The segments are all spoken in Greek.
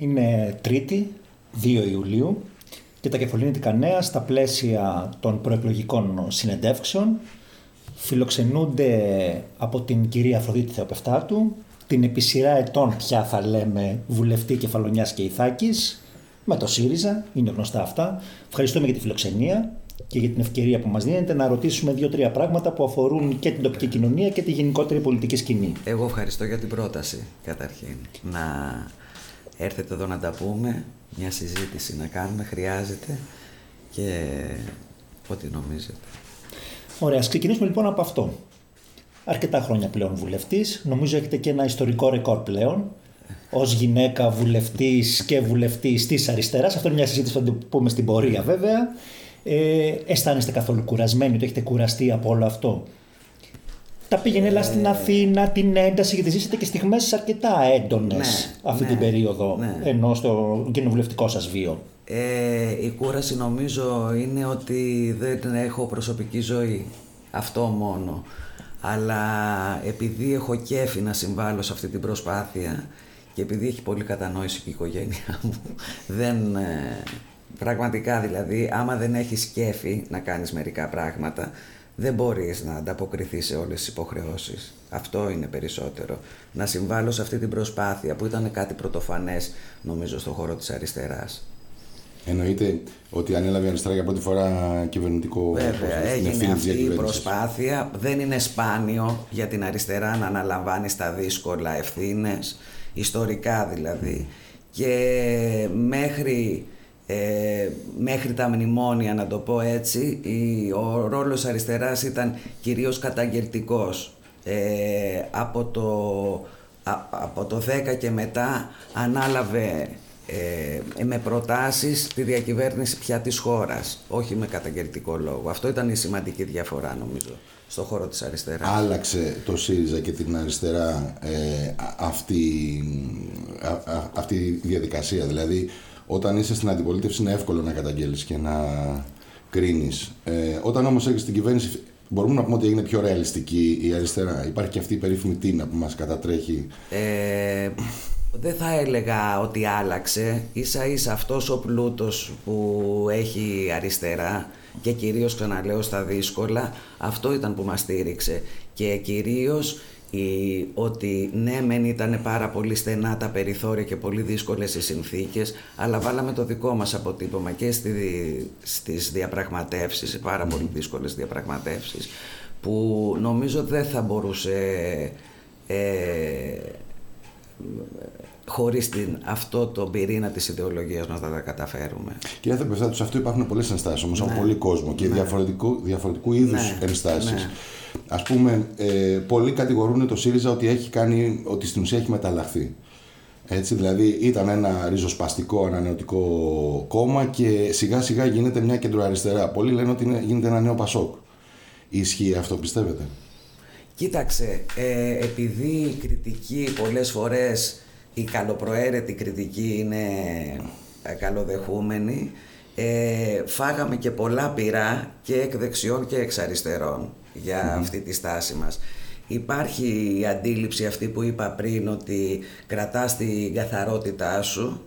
Είναι 3η, 2 Ιουλίου και τα Κεφαλονίτικα Νέα στα πλαίσια των προεκλογικών συνεντεύξεων φιλοξενούνται από την κυρία Αφροδίτη Θεοπεφτάτου, την επί σειρά ετών πια θα λέμε βουλευτή Κεφαλονιάς και Ιθάκης, με το ΣΥΡΙΖΑ, είναι γνωστά αυτά. Ευχαριστούμε για τη φιλοξενία και για την ευκαιρία που μας δίνετε να ρωτήσουμε 2-3 πράγματα που αφορούν και την τοπική κοινωνία και τη γενικότερη πολιτική σκηνή. Εγώ ευχαριστώ για την πρόταση καταρχήν. Να έρθετε εδώ να τα πούμε, μια συζήτηση να κάνουμε, χρειάζεται και ό,τι νομίζετε. Ωραία, ας ξεκινήσουμε λοιπόν από αυτό. Αρκετά χρόνια πλέον βουλευτής, νομίζω έχετε και ένα ιστορικό ρεκόρ πλέον. Ως γυναίκα βουλευτής και βουλευτής της αριστεράς, αυτό είναι μια συζήτηση που θα την πούμε στην πορεία βέβαια. Αισθάνεστε καθόλου κουρασμένοι, ότι έχετε κουραστεί από όλο αυτό? Τα πήγαινε στην Αθήνα, την ένταση, γιατί ζήσατε και στιγμές αρκετά έντονες την περίοδο, ενώ στο κοινοβουλευτικό σας βίο. Η κούραση νομίζω είναι ότι δεν έχω προσωπική ζωή, αυτό μόνο. Αλλά επειδή έχω κέφι να συμβάλλω σε αυτή την προσπάθεια και επειδή έχει πολύ κατανόηση και η οικογένειά μου, δεν... Πραγματικά δηλαδή, άμα δεν έχεις κέφι να κάνεις μερικά πράγματα, δεν μπορείς να ανταποκριθείς σε όλες τις υποχρεώσεις. Αυτό είναι περισσότερο. Να συμβάλλω σε αυτή την προσπάθεια που ήταν κάτι πρωτοφανές, νομίζω, στον χώρο της αριστεράς. Εννοείται ότι ανέλαβε η αριστερά για πρώτη φορά κυβερνητικό. Βέβαια, έγινε αυτή η προσπάθεια. Δεν είναι σπάνιο για την αριστερά να αναλαμβάνει τα δύσκολα ευθύνες, ιστορικά δηλαδή. Και μέχρι τα μνημόνια, να το πω έτσι, ο ρόλος αριστεράς ήταν κυρίως καταγγελτικός. Από το 10 και μετά ανάλαβε με προτάσεις τη διακυβέρνηση πια της χώρας, όχι με καταγγελτικό λόγο. Αυτό ήταν η σημαντική διαφορά νομίζω στον χώρο της αριστεράς. Άλλαξε το ΣΥΡΙΖΑ και την αριστερά αυτή η διαδικασία, δηλαδή όταν είσαι στην αντιπολίτευση είναι εύκολο να καταγγέλεις και να κρίνεις. Όταν όμως έχεις την κυβέρνηση, μπορούμε να πούμε ότι έγινε πιο ρεαλιστική η αριστερά. Υπάρχει και αυτή η περίφημη τίνα που μας κατατρέχει. Δεν θα έλεγα ότι άλλαξε. Ίσα-ίσα αυτός ο πλούτος που έχει η αριστερά και κυρίως, ξαναλέω, στα δύσκολα, αυτό ήταν που μας στήριξε. Και κυρίως ότι ναι, μεν ήταν πάρα πολύ στενά τα περιθώρια και πολύ δύσκολες οι συνθήκες, αλλά βάλαμε το δικό μας αποτύπωμα και στις διαπραγματεύσεις, πάρα πολύ δύσκολες διαπραγματεύσεις, που νομίζω δεν θα μπορούσε χωρίς αυτό το πυρήνα της ιδεολογίας μας να τα καταφέρουμε. Κύριε Θεοπεφτάτου, σε αυτό υπάρχουν πολλές ενστάσεις όμως, από πολύ κόσμο και διαφορετικού είδους ενστάσεις. Ας πούμε, πολλοί κατηγορούν το ΣΥΡΙΖΑ ότι ότι στην ουσία έχει μεταλλαχθεί. Έτσι, δηλαδή ήταν ένα ριζοσπαστικό ανανεωτικό κόμμα και σιγά σιγά γίνεται μια κεντροαριστερά. Πολλοί λένε ότι γίνεται ένα νέο Πασόκ. Ισχύει αυτό, πιστεύετε? Κοίταξε, επειδή η κριτική πολλές φορές, η καλοπροαίρετη κριτική είναι καλοδεχούμενη, φάγαμε και πολλά πυρά και εκ δεξιών και εξ αριστερών για αυτή τη στάση μας. Υπάρχει η αντίληψη αυτή που είπα πριν, ότι κρατάς την καθαρότητά σου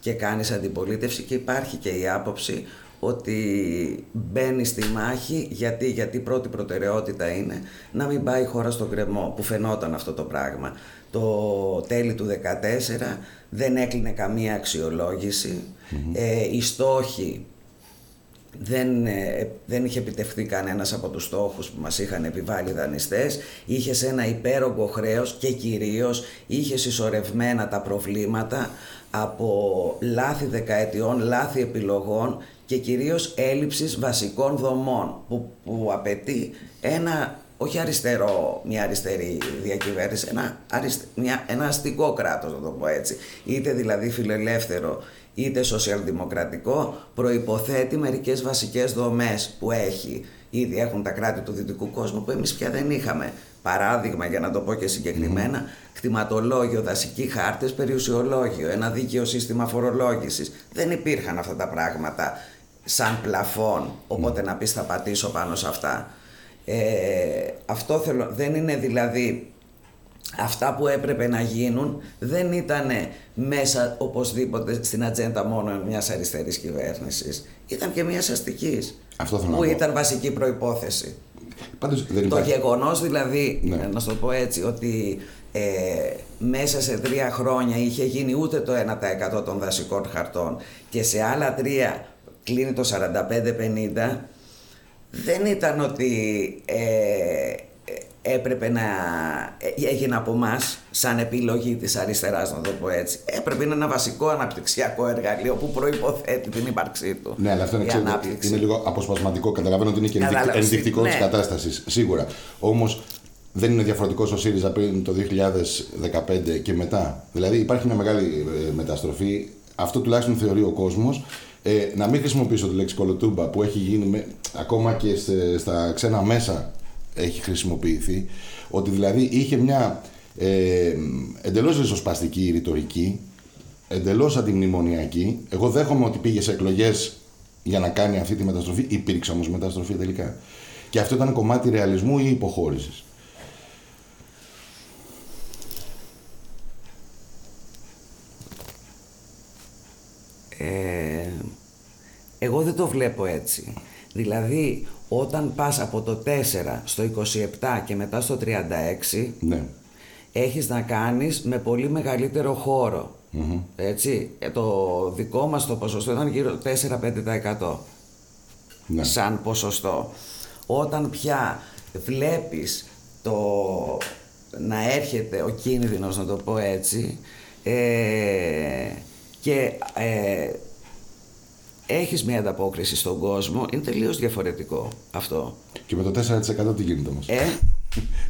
και κάνεις αντιπολίτευση, και υπάρχει και η άποψη ότι μπαίνεις στη μάχη γιατί πρώτη προτεραιότητα είναι να μην πάει η χώρα στον κρεμό, που φαινόταν αυτό το πράγμα. Το τέλη του 2014 δεν έκλεινε καμία αξιολόγηση, οι στόχοι δεν είχε επιτευχθεί κανένας από τους στόχους που μας είχαν επιβάλει οι δανειστές, είχες ένα υπέρογκο χρέος και κυρίως είχες συσσωρευμένα τα προβλήματα από λάθη δεκαετιών, λάθη επιλογών και κυρίως έλλειψης βασικών δομών που απαιτεί μια αριστερή διακυβέρνηση, ένα αστικό κράτος, να το πω έτσι, είτε δηλαδή φιλελεύθερο είτε σοσιαλδημοκρατικό, προϋποθέτει μερικές βασικές δομές που ήδη έχουν τα κράτη του δυτικού κόσμου, που εμείς πια δεν είχαμε. Παράδειγμα, για να το πω και συγκεκριμένα, κτηματολόγιο, δασικοί χάρτες, περιουσιολόγιο, ένα δίκαιο σύστημα φορολόγησης. Δεν υπήρχαν αυτά τα πράγματα σαν πλαφόν, οπότε να πεις θα πατήσω πάνω σε αυτά. Αυτό δεν είναι δηλαδή αυτά που έπρεπε να γίνουν δεν ήταν μέσα οπωσδήποτε στην ατζέντα μόνο μιας αριστερής κυβέρνησης. Ήταν και μιας αστικής, που ήταν βασική προϋπόθεση. Πάντως, το γεγονός δηλαδή, ναι, να σου το πω έτσι, ότι μέσα σε 3 χρόνια είχε γίνει ούτε το 1% των δασικών χαρτών και σε άλλα 3 κλείνει το 45-50, δεν ήταν ότι έπρεπε να έγινε από εμάς σαν επιλογή της αριστεράς, να το πω έτσι. Έπρεπε να είναι ένα βασικό αναπτυξιακό εργαλείο που προϋποθέτει την ύπαρξή του. Ναι, αλλά αυτό είναι λίγο αποσπασματικό. Καταλαβαίνω ότι είναι και ενδεικτικό, ναι, της κατάστασης, σίγουρα. Όμως δεν είναι διαφορετικός ο ΣΥΡΙΖΑ πριν το 2015 και μετά. Δηλαδή υπάρχει μια μεγάλη μεταστροφή. Αυτό τουλάχιστον θεωρεί ο κόσμος. Να μην χρησιμοποιήσω τη λέξη κολοτούμπα που έχει γίνει ακόμα και στα ξένα μέσα. Έχει χρησιμοποιηθεί, ότι δηλαδή είχε μια εντελώς ριζοσπαστική ρητορική, εντελώς αντιμνημονιακή. Εγώ δέχομαι ότι πήγε σε εκλογές για να κάνει αυτή τη μεταστροφή, υπήρξε όμως μεταστροφή τελικά. Και αυτό ήταν κομμάτι ρεαλισμού ή υποχώρησης. Εγώ δεν το βλέπω έτσι. Δηλαδή, όταν πας από το 4 στο 27 και μετά στο 36, ναι, έχεις να κάνεις με πολύ μεγαλύτερο χώρο. Mm-hmm. Έτσι, το δικό μας το ποσοστό ήταν γύρω 4-5%, ναι, σαν ποσοστό. Όταν πια βλέπεις να έρχεται ο κίνδυνος, να το πω έτσι, και... έχεις μια ανταπόκριση στον κόσμο, είναι τελείως διαφορετικό αυτό. Και με το 4% τι γίνεται όμως?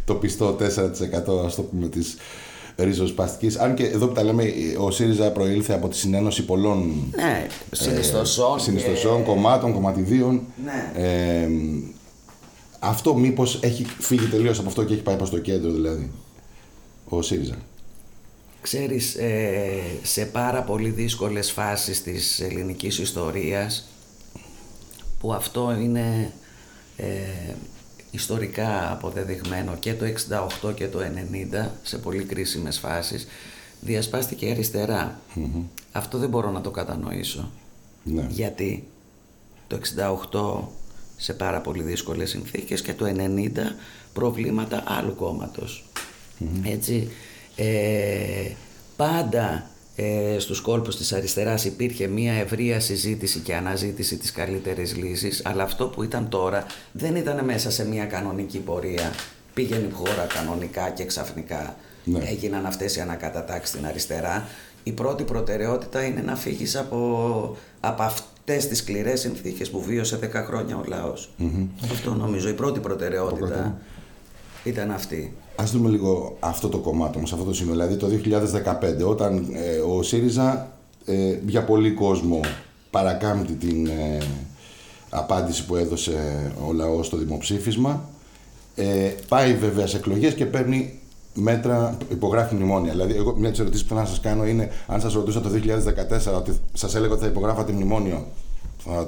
Το πιστό 4%, ας το πούμε, της ριζοσπαστικής. Αν και εδώ που τα λέμε, ο ΣΥΡΙΖΑ προήλθε από τη συνένωση πολλών, ναι, συνιστοσών, κομμάτων, κομματιδίων. Ναι. Αυτό μήπως έχει φύγει τελείως από αυτό και έχει πάει προς το κέντρο, δηλαδή, ο ΣΥΡΙΖΑ? Ξέρεις, σε πάρα πολύ δύσκολες φάσεις της ελληνικής ιστορίας, που αυτό είναι ιστορικά αποδεδειγμένο, και το 68 και το 90, σε πολύ κρίσιμες φάσεις, διασπάστηκε η αριστερά. Mm-hmm. Αυτό δεν μπορώ να το κατανοήσω. Ναι. Γιατί το 68 σε πάρα πολύ δύσκολες συνθήκες και το 90 προβλήματα άλλου κόμματος. Mm-hmm. Έτσι... πάντα στους κόλπους της αριστεράς υπήρχε μια ευρεία συζήτηση και αναζήτηση της καλύτερης λύσης, αλλά αυτό που ήταν τώρα δεν ήταν μέσα σε μια κανονική πορεία. Πήγαινε η χώρα κανονικά και ξαφνικά, ναι, έγιναν αυτές οι ανακατατάξεις στην αριστερά. Η πρώτη προτεραιότητα είναι να φύγεις από αυτές τις σκληρές συνθήκες που βίωσε 10 χρόνια ο λαός. Mm-hmm. Αυτό νομίζω η πρώτη προτεραιότητα ήταν αυτή. Ας δούμε λίγο αυτό το κομμάτι μας, αυτό το σημείο. Δηλαδή το 2015, όταν ο ΣΥΡΙΖΑ για πολύ κόσμο παρακάμπτει την απάντηση που έδωσε ο λαός στο δημοψήφισμα, πάει βέβαια σε εκλογές και παίρνει μέτρα, υπογράφει μνημόνια. Δηλαδή, εγώ μια της ερωτήσεις που θέλω να σας κάνω είναι, αν σας ρωτούσα το 2014 ότι σας έλεγα ότι θα υπογράφατε μνημόνιο,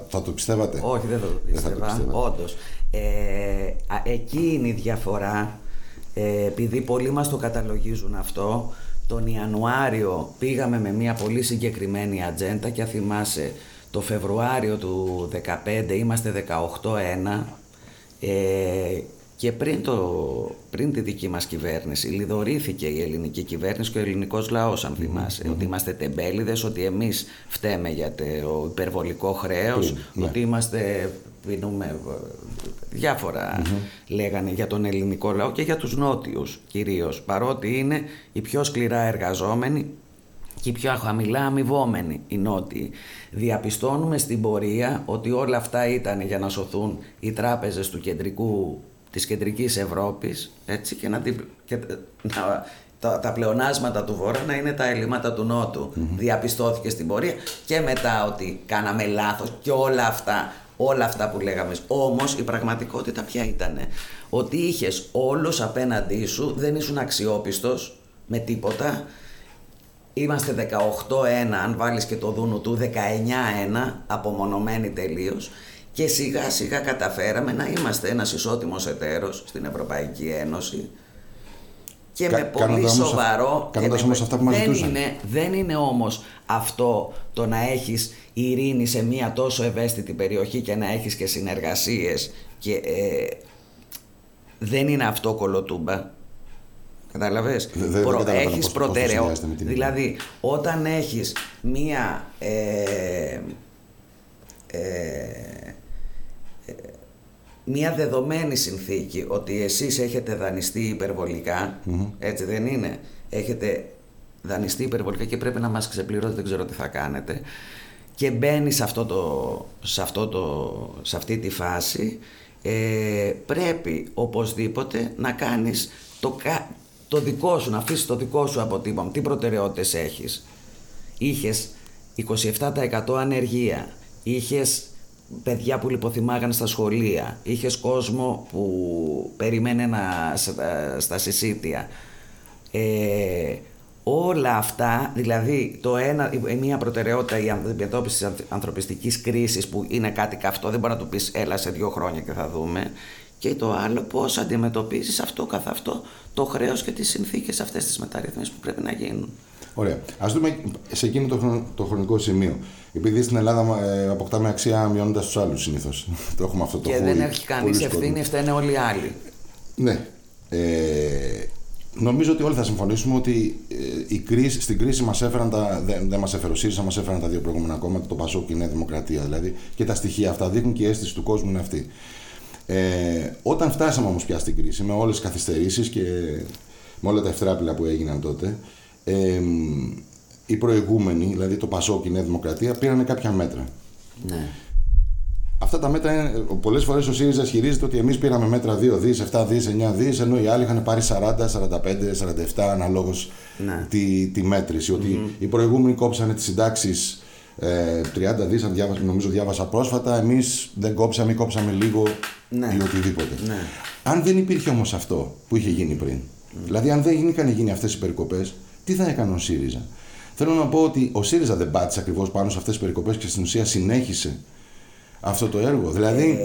θα το πιστεύατε? Όχι, δεν θα το πίστευα, όντως. Εκεί είναι η διαφορά. Επειδή πολλοί μας το καταλογίζουν αυτό, τον Ιανουάριο πήγαμε με μια πολύ συγκεκριμένη ατζέντα και θυμάσαι το Φεβρουάριο του 2015 είμαστε 18-1, και πριν τη δική μας κυβέρνηση λιδωρήθηκε η ελληνική κυβέρνηση και ο ελληνικός λαός, αν θυμάσαι, mm-hmm, ότι είμαστε τεμπέληδες, ότι εμείς φταίμε για το υπερβολικό χρέος, mm-hmm, ότι είμαστε... πίνουμε διάφορα, mm-hmm, λέγανε για τον ελληνικό λαό και για τους νότιους κυρίως, παρότι είναι οι πιο σκληρά εργαζόμενοι και οι πιο χαμηλά αμοιβόμενοι οι νότιοι. Διαπιστώνουμε στην πορεία ότι όλα αυτά ήταν για να σωθούν οι τράπεζες της κεντρικής Ευρώπης, έτσι, και τα πλεονάσματα του Βόρρα να είναι τα ελλείμματα του Νότου. Mm-hmm. Διαπιστώθηκε στην πορεία και μετά ότι κάναμε λάθος και όλα αυτά που λέγαμε. Όμως η πραγματικότητα ποια ήτανε? Ότι είχες όλους απέναντί σου, δεν ήσουν αξιόπιστος με τίποτα. Είμαστε 18-1, αν βάλεις και το δούνου του, 19-1, απομονωμένοι τελείως. Και σιγά σιγά καταφέραμε να είμαστε ένας ισότιμος εταίρος στην Ευρωπαϊκή Ένωση. και με πολύ σοβαρό. Κάνοντας όμως αυτά που μας ζητούσαν. Δεν είναι όμως αυτό το να έχεις ειρήνη σε μια τόσο ευαίσθητη περιοχή και να έχεις και συνεργασίες. Και, δεν είναι αυτό κολοτούμπα. Κατάλαβες. Έχεις προτεραιότητα. Δηλαδή, όταν έχεις μία μία δεδομένη συνθήκη ότι εσείς έχετε δανειστεί υπερβολικά, έτσι δεν είναι, έχετε δανειστεί υπερβολικά και πρέπει να μας ξεπληρώσετε, δεν ξέρω τι θα κάνετε, και μπαίνει σε, σε αυτή τη φάση, πρέπει οπωσδήποτε να κάνεις το δικό σου, να αφήσεις το δικό σου αποτύπωμα. Τι προτεραιότητες έχεις? Είχες 27% ανεργία, είχες παιδιά που λιποθυμάγαν στα σχολεία, είχες κόσμο που περιμένει στα συσίτια. Όλα αυτά, δηλαδή μια προτεραιότητα η αντιμετώπιση της ανθρωπιστικής κρίσης, που είναι κάτι καυτό, δεν μπορεί να του πεις έλα σε 2 χρόνια και θα δούμε. Και το άλλο, πώς αντιμετωπίζεις αυτό καθ' αυτό το χρέος και τις συνθήκες αυτές τις μεταρρυθμίσεις που πρέπει να γίνουν. Ωραία. Ας δούμε σε εκείνο το χρονικό σημείο. Επειδή στην Ελλάδα αποκτάμε αξία μειώνοντας τους άλλους συνήθως. Το έχουμε αυτό το και δεν έχει κανείς ευθύνη, φταίνε όλοι οι άλλοι. Ναι. Νομίζω ότι όλοι θα συμφωνήσουμε ότι στην κρίση μας έφεραν δεν μας έφερε ο ΣΥΡΙΖΑ, μας έφεραν τα δύο προηγούμενα κόμματα, το Πασόκ και η Νέα Δημοκρατία δηλαδή. Και τα στοιχεία αυτά δείχνουν και η αίσθηση του κόσμου είναι αυτή. Όταν φτάσαμε όμως πια στην κρίση, με όλες τις καθυστερήσεις και με όλα τα ευτράπηλα που έγιναν τότε, οι προηγούμενοι, δηλαδή το Πασόκ και η Νέα Δημοκρατία, πήραν κάποια μέτρα. Ναι. Αυτά τα μέτρα, πολλές φορές ο ΣΥΡΙΖΑ ισχυρίζεται ότι εμείς πήραμε μέτρα 2 δις, 7 δις, 9 δις, ενώ οι άλλοι είχαν πάρει 40, 45, 47, αναλόγως τη μέτρηση. Ότι οι προηγούμενοι κόψανε τις συντάξεις 30 δις, νομίζω διάβασα πρόσφατα, εμείς δεν κόψαμε ή κόψαμε λίγο ή οτιδήποτε. Ναι. Αν δεν υπήρχε όμως αυτό που είχε γίνει πριν, δηλαδή αν δεν είχαν γίνει αυτές οι περικοπές, τι θα έκανε ο ΣΥΡΙΖΑ? Θέλω να πω ότι ο ΣΥΡΙΖΑ δεν πάτησε ακριβώς πάνω σε αυτές τις περικοπές και στην ουσία συνέχισε αυτό το έργο. Δηλαδή,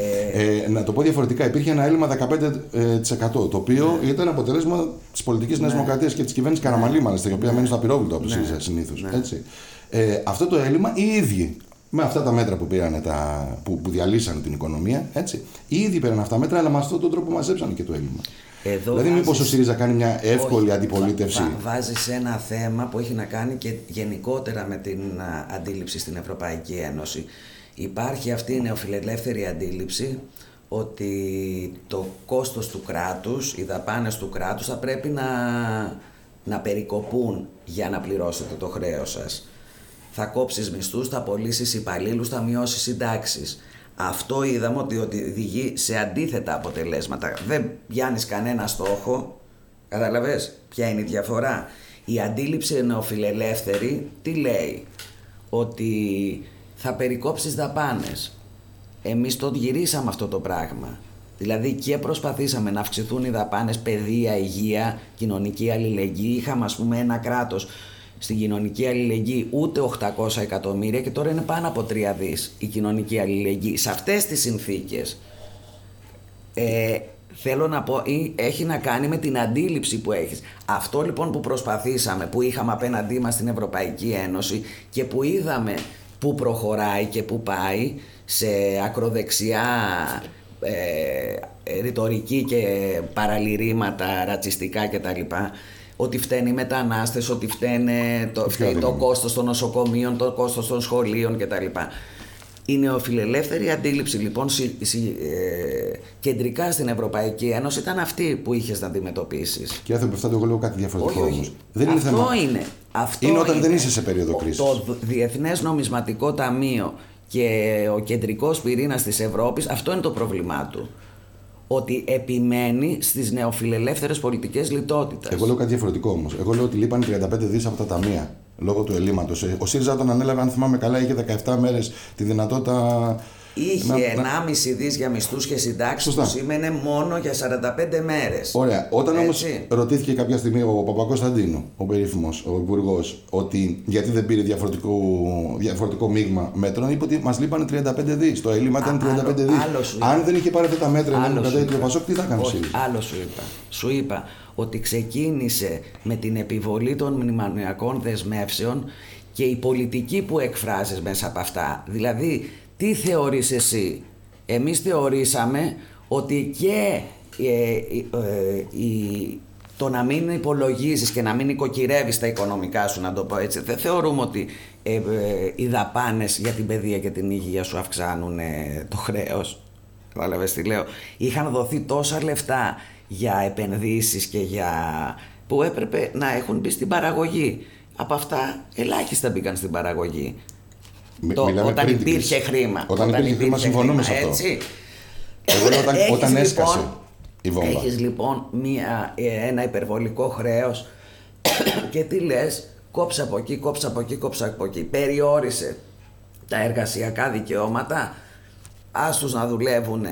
να το πω διαφορετικά, υπήρχε ένα έλλειμμα 15%, το οποίο ήταν αποτέλεσμα της πολιτικής Νέας Δημοκρατίας και της κυβέρνησης Καραμαλίμανα, η οποία μένει στα πυρόβλητα από το ΣΥΡΙΖΑ συνήθως. Έτσι. Αυτό το έλλειμμα οι ίδιοι, με αυτά τα μέτρα που πήραν, που διαλύσαν την οικονομία, έτσι, οι ίδιοι πήραν αυτά τα μέτρα, αλλά με αυτόν τον τρόπο μαζέψαν και το έλλειμμα. Δηλαδή, μήπως ο ΣΥΡΙΖΑ κάνει μια εύκολη αντιπολίτευση? Βάζεις ένα θέμα που έχει να κάνει και γενικότερα με την αντίληψη στην Ευρωπαϊκή Ένωση. Υπάρχει αυτή η νεοφιλελεύθερη αντίληψη ότι το κόστος του κράτους, οι δαπάνες του κράτους θα πρέπει να περικοπούν για να πληρώσετε το χρέος σας. Θα κόψεις μισθούς, θα πωλήσεις υπαλλήλους, θα μειώσεις συντάξεις. Αυτό είδαμε ότι οδηγεί σε αντίθετα αποτελέσματα. Δεν πιάνεις κανένα στόχο. Καταλαβες ποια είναι η διαφορά? Η αντίληψη νεοφιλελεύθερη τι λέει? Ότι θα περικόψεις δαπάνες. Εμείς το γυρίσαμε αυτό το πράγμα. Δηλαδή και προσπαθήσαμε να αυξηθούν οι δαπάνες παιδεία, υγεία, κοινωνική αλληλεγγύη. Είχαμε ας πούμε ένα κράτος στην κοινωνική αλληλεγγύη ούτε 800 εκατομμύρια και τώρα είναι πάνω από 3 δις η κοινωνική αλληλεγγύη. Σε αυτές τις συνθήκες θέλω να πω, έχει να κάνει με την αντίληψη που έχεις. Αυτό λοιπόν που προσπαθήσαμε, που είχαμε απέναντί μας στην Ευρωπαϊκή Ένωση και που είδαμε που προχωράει και που πάει σε ακροδεξιά ρητορική και παραλυρήματα ρατσιστικά κτλ. Ότι φταίνουν οι μετανάστες, ότι φταίνει το κόστος των νοσοκομείων, το κόστος των σχολείων κτλ. Η νεοφιλελεύθερη αντίληψη λοιπόν κεντρικά στην Ευρωπαϊκή Ένωση ήταν αυτή που είχες να αντιμετωπίσεις. Κύριε Θεοπεφτάτου, εγώ λέω κάτι διαφορετικό. Όχι. Δεν είναι θέμα. Αυτό είναι όταν δεν είσαι σε περίοδο κρίσης. Το Διεθνές Νομισματικό Ταμείο και ο κεντρικός πυρήνας της Ευρώπης, αυτό είναι το πρόβλημά του. Ότι επιμένει στις νεοφιλελεύθερες πολιτικές λιτότητας. Εγώ λέω κάτι διαφορετικό όμως. Εγώ λέω ότι λείπαν 35 δις από τα ταμεία λόγω του ελλείμματος. Ο ΣΥΡΙΖΑ, όταν ανέλαβε, αν θυμάμαι καλά, είχε 17 μέρες τη δυνατότητα Είχε 1,5 δις για μισθούς και συντάξεις που σήμαινε μόνο για 45 μέρες. Ωραία. Όταν όμως ρωτήθηκε κάποια στιγμή ο Παπακωνσταντίνου, ο περίφημος, ο υπουργός, ότι γιατί δεν πήρε διαφορετικό μείγμα μέτρων, είπε ότι μας λείπανε 35 δις. Το έλλειμμα ήταν 35 δις. Αν δεν είχε πάρει αυτά τα μέτρα να κατέβει το Πασόκ, τι θα έκανε ο ΣΥΡΙΖΑ. Άλλο σου είπα. Σου είπα ότι ξεκίνησε με την επιβολή των μνημονιακών δεσμεύσεων και η πολιτική που εκφράζεις μέσα από αυτά. Δηλαδή, τι θεωρείς εσύ? Εμείς θεωρήσαμε ότι και το να μην υπολογίζεις και να μην οικοκυρεύεις τα οικονομικά σου, να το πω έτσι, δεν θεωρούμε ότι οι δαπάνες για την παιδεία και την υγεία σου αυξάνουν το χρέος. Κατάλαβες τι λέω? Είχαν δοθεί τόσα λεφτά για επενδύσεις και για... που έπρεπε να έχουν μπει στην παραγωγή. Από αυτά ελάχιστα μπήκαν στην παραγωγή. Όταν υπήρχε χρήμα. Όταν υπήρχε χρήμα, συμφωνούμε σε αυτό. Έτσι. Εγώ όταν έσκασε η βόμβα. Έχεις λοιπόν ένα υπερβολικό χρέος και τι λες? Κόψε από εκεί, κόψε από εκεί, κόψε από εκεί. Περιόρισε τα εργασιακά δικαιώματα. Άστους να δουλεύουν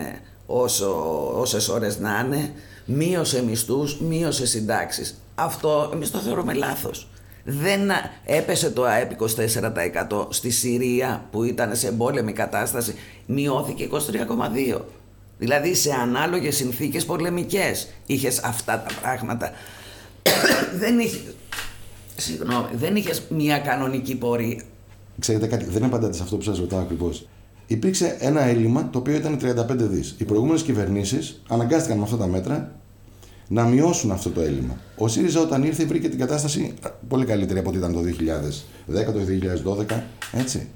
όσες ώρες να είναι. Μείωσε μισθούς, μείωσε συντάξεις. Αυτό εμείς το θεωρούμε λάθος. Δεν έπεσε το ΑΕΠ 24%. Στη Συρία που ήταν σε εμπόλεμη κατάσταση μειώθηκε 23,2%. Δηλαδή σε ανάλογες συνθήκες πολεμικές είχες αυτά τα πράγματα. Δεν είχες μια κανονική πορεία. Ξέρετε κάτι, δεν απαντάτε σε αυτό που σας ρωτάω ακριβώς. Υπήρξε ένα έλλειμμα το οποίο ήταν 35 δις. Οι προηγούμενες κυβερνήσεις αναγκάστηκαν με αυτά τα μέτρα να μειώσουν αυτό το έλλειμμα. Ο ΣΥΡΙΖΑ όταν ήρθε βρήκε την κατάσταση πολύ καλύτερη από ό,τι ήταν το 2010, το 2012, έτσι.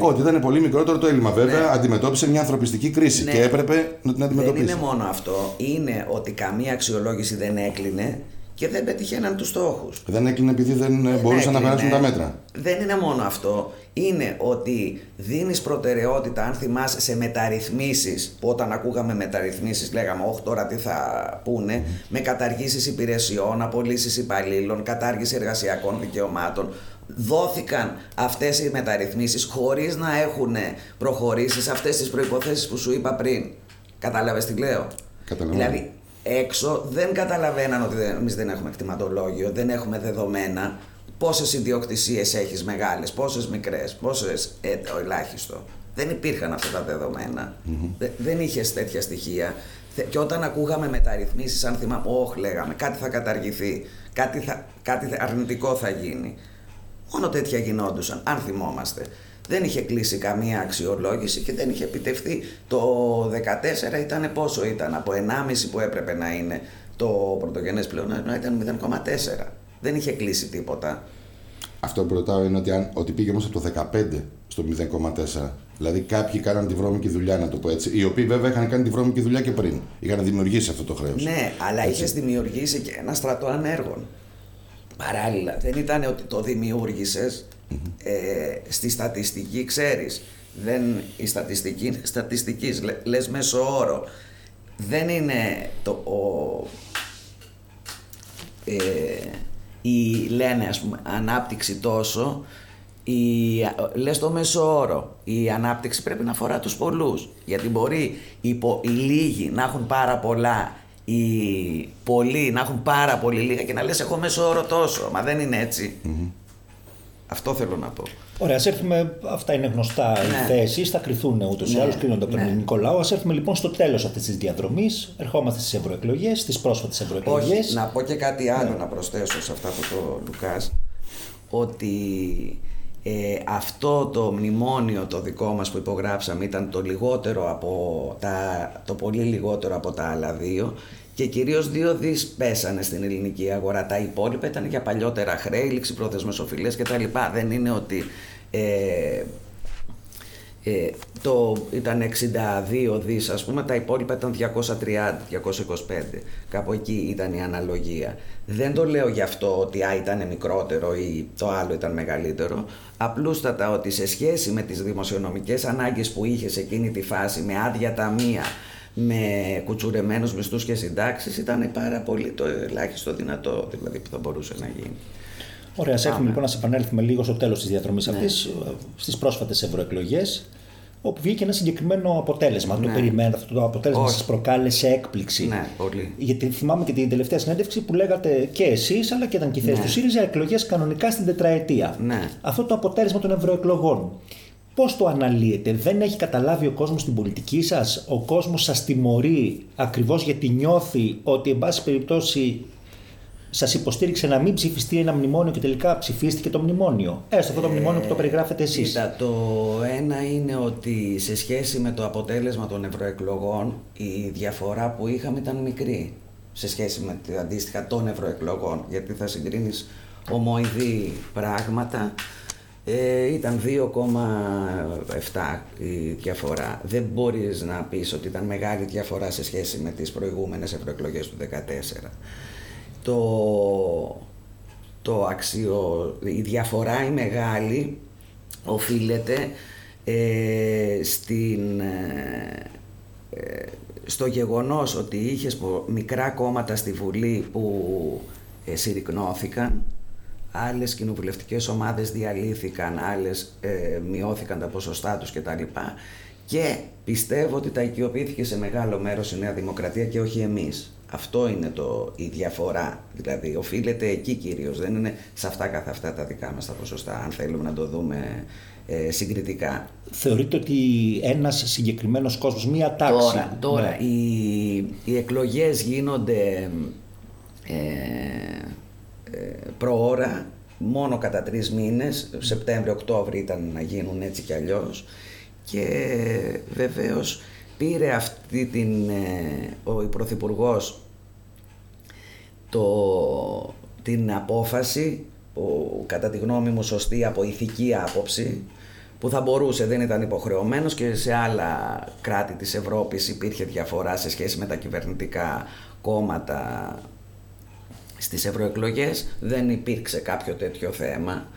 Ότι ήταν πολύ μικρότερο το έλλειμμα. Βέβαια, ναι. Αντιμετώπισε μια ανθρωπιστική κρίση, ναι. Και έπρεπε να την αντιμετωπίσει. Δεν είναι μόνο αυτό, είναι ότι καμία αξιολόγηση δεν έκλεινε και δεν πετυχαίναν τους στόχους. Δεν έκλεινε επειδή δεν μπορούσαν να περάσουν τα μέτρα. Δεν είναι μόνο αυτό. Είναι ότι δίνεις προτεραιότητα, αν θυμάσαι, σε μεταρρυθμίσεις, που όταν ακούγαμε μεταρρυθμίσεις λέγαμε όχι τώρα τι θα πούνε, με καταργήσεις υπηρεσιών, απολύσεις υπαλλήλων, κατάργηση εργασιακών δικαιωμάτων. Δόθηκαν αυτές οι μεταρρυθμίσεις χωρίς να έχουν προχωρήσει σε αυτές τις προϋποθέσεις που σου είπα πριν. Κατάλαβες τι λέω? Δηλαδή, έξω δεν καταλαβαίναν ότι εμείς δεν έχουμε κτηματολόγιο, δεν έχουμε δεδομένα. Πόσες ιδιοκτησίες έχεις μεγάλες, πόσες μικρές, πόσες το ελάχιστο. Δεν υπήρχαν αυτά τα δεδομένα. Δεν είχες τέτοια στοιχεία. Και όταν ακούγαμε μεταρρυθμίσεις, αν θυμάμαι, λέγαμε κάτι θα καταργηθεί, κάτι αρνητικό θα γίνει. Μόνο τέτοια γινόντουσαν, αν θυμόμαστε. Δεν είχε κλείσει καμία αξιολόγηση και δεν είχε επιτευχθεί. Το 2014 ήταν πόσο ήταν, από 1,5 που έπρεπε να είναι το πρωτογενές πλεονάσμα, ήταν 0,4. Δεν είχε κλείσει τίποτα. Αυτό που ρωτάω είναι ότι πήγε όμως από το 15 στο 0,4. Δηλαδή κάποιοι κάναν τη βρώμικη δουλειά, να το πω έτσι. Οι οποίοι βέβαια είχαν κάνει τη βρώμικη δουλειά και πριν. Είχαν δημιουργήσει αυτό το χρέος. Ναι, αλλά είχες δημιουργήσει και ένα στρατό ανέργων. Παράλληλα. Δεν ήταν ότι το δημιούργησες. Στη στατιστική, ξέρεις. Η στατιστική είναι στατιστική. Λες μέσο όρο. Δεν είναι λένε ας πούμε ανάπτυξη τόσο, λες το μέσο όρο. Η ανάπτυξη πρέπει να αφορά τους πολλούς, γιατί μπορεί οι λίγοι να έχουν πάρα πολλά, οι πολλοί να έχουν πάρα πολύ λίγα και να λες έχω μέσο όρο τόσο, μα δεν είναι έτσι. Αυτό θέλω να πω. Ωραία, ας έρθουμε, αυτά είναι γνωστά, οι θέσεις, θα κρυθούν ούτως ή άλλως, κρίνονται από τον ελληνικό λαό. Ας έρθουμε λοιπόν στο τέλος αυτής της διαδρομής, ερχόμαστε στις ευρωεκλογές, στις πρόσφατες ευρωεκλογές. Να πω και κάτι άλλο, να προσθέσω σε αυτά που το Λουκάς, ότι αυτό το μνημόνιο το δικό μας που υπογράψαμε ήταν το λιγότερο το πολύ λιγότερο από τα άλλα δύο. Και κυρίως 2 δις πέσανε στην ελληνική αγορά. Τα υπόλοιπα ήταν για παλιότερα χρέη, ληξιπρόθεσμες οφειλές κτλ. Δεν είναι ότι ήταν 62 δις, ας πούμε, τα υπόλοιπα ήταν 230-225. Κάπου εκεί ήταν η αναλογία. Δεν το λέω γι' αυτό ότι ήταν μικρότερο ή το άλλο ήταν μεγαλύτερο. Απλούστατα ότι σε σχέση με τις δημοσιονομικές ανάγκες που είχε σε εκείνη τη φάση, με άδεια ταμεία, με κουτσουρεμένους μισθούς και συντάξεις, ήταν πάρα πολύ το ελάχιστο δυνατό δηλαδή που θα μπορούσε να γίνει. Ωραία, σε έχουμε λοιπόν να σε επανέλθουμε λίγο στο τέλος της διαδρομής αυτής, στις πρόσφατες ευρωεκλογές, όπου βγήκε ένα συγκεκριμένο αποτέλεσμα. Δεν το περιμένατε αυτό το αποτέλεσμα, σας προκάλεσε έκπληξη? Ναι, πολύ. Γιατί θυμάμαι και την τελευταία συνέντευξη που λέγατε και εσείς, αλλά και ήταν και η θέση του ΣΥΡΙΖΑ, εκλογές κανονικά στην τετραετία. Ναι. Αυτό το αποτέλεσμα των ευρωεκλογών, πώς το αναλύετε? Δεν έχει καταλάβει ο κόσμος την πολιτική σας? Ο κόσμος σας τιμωρεί ακριβώς γιατί νιώθει ότι, εν πάση περιπτώσει, σας υποστήριξε να μην ψηφιστεί ένα μνημόνιο και τελικά ψηφίστηκε το μνημόνιο? Έστω αυτό το μνημόνιο που το περιγράφετε εσείς. Κοίτα, το ένα είναι ότι σε σχέση με το αποτέλεσμα των ευρωεκλογών, η διαφορά που είχαμε ήταν μικρή σε σχέση με τα αντίστοιχα των ευρωεκλογών. Γιατί θα συγκρίνεις ομοειδή πράγματα. Ήταν 2,7 η διαφορά. Δεν μπορείς να πεις ότι ήταν μεγάλη διαφορά σε σχέση με τις προηγούμενες ευρωεκλογές του 2014. Η διαφορά η μεγάλη οφείλεται στο γεγονός ότι είχες μικρά κόμματα στη Βουλή που συρρυκνώθηκαν, άλλες κοινοβουλευτικές ομάδες διαλύθηκαν, άλλες μειώθηκαν τα ποσοστά τους κτλ. Και πιστεύω ότι τα οικειοποιήθηκε σε μεγάλο μέρος η Νέα Δημοκρατία και όχι εμείς. Αυτό είναι η διαφορά, δηλαδή οφείλεται εκεί κυρίως, δεν είναι σε αυτά καθ' αυτά τα δικά μας τα ποσοστά, αν θέλουμε να το δούμε συγκριτικά. Θεωρείτε ότι ένας συγκεκριμένος κόσμος, μία τάξη... Τώρα, ναι. οι εκλογές γίνονται προώρα, μόνο κατά 3 μήνες, Σεπτέμβριο-Οκτώβριο ήταν να γίνουν έτσι κι αλλιώς, και βεβαίως πήρε αυτή ο Πρωθυπουργός την απόφαση, που κατά τη γνώμη μου σωστή από ηθική άποψη, που θα μπορούσε, δεν ήταν υποχρεωμένος, και σε άλλα κράτη της Ευρώπης υπήρχε διαφορά σε σχέση με τα κυβερνητικά κόμματα στις ευρωεκλογές, δεν υπήρξε κάποιο τέτοιο θέμα.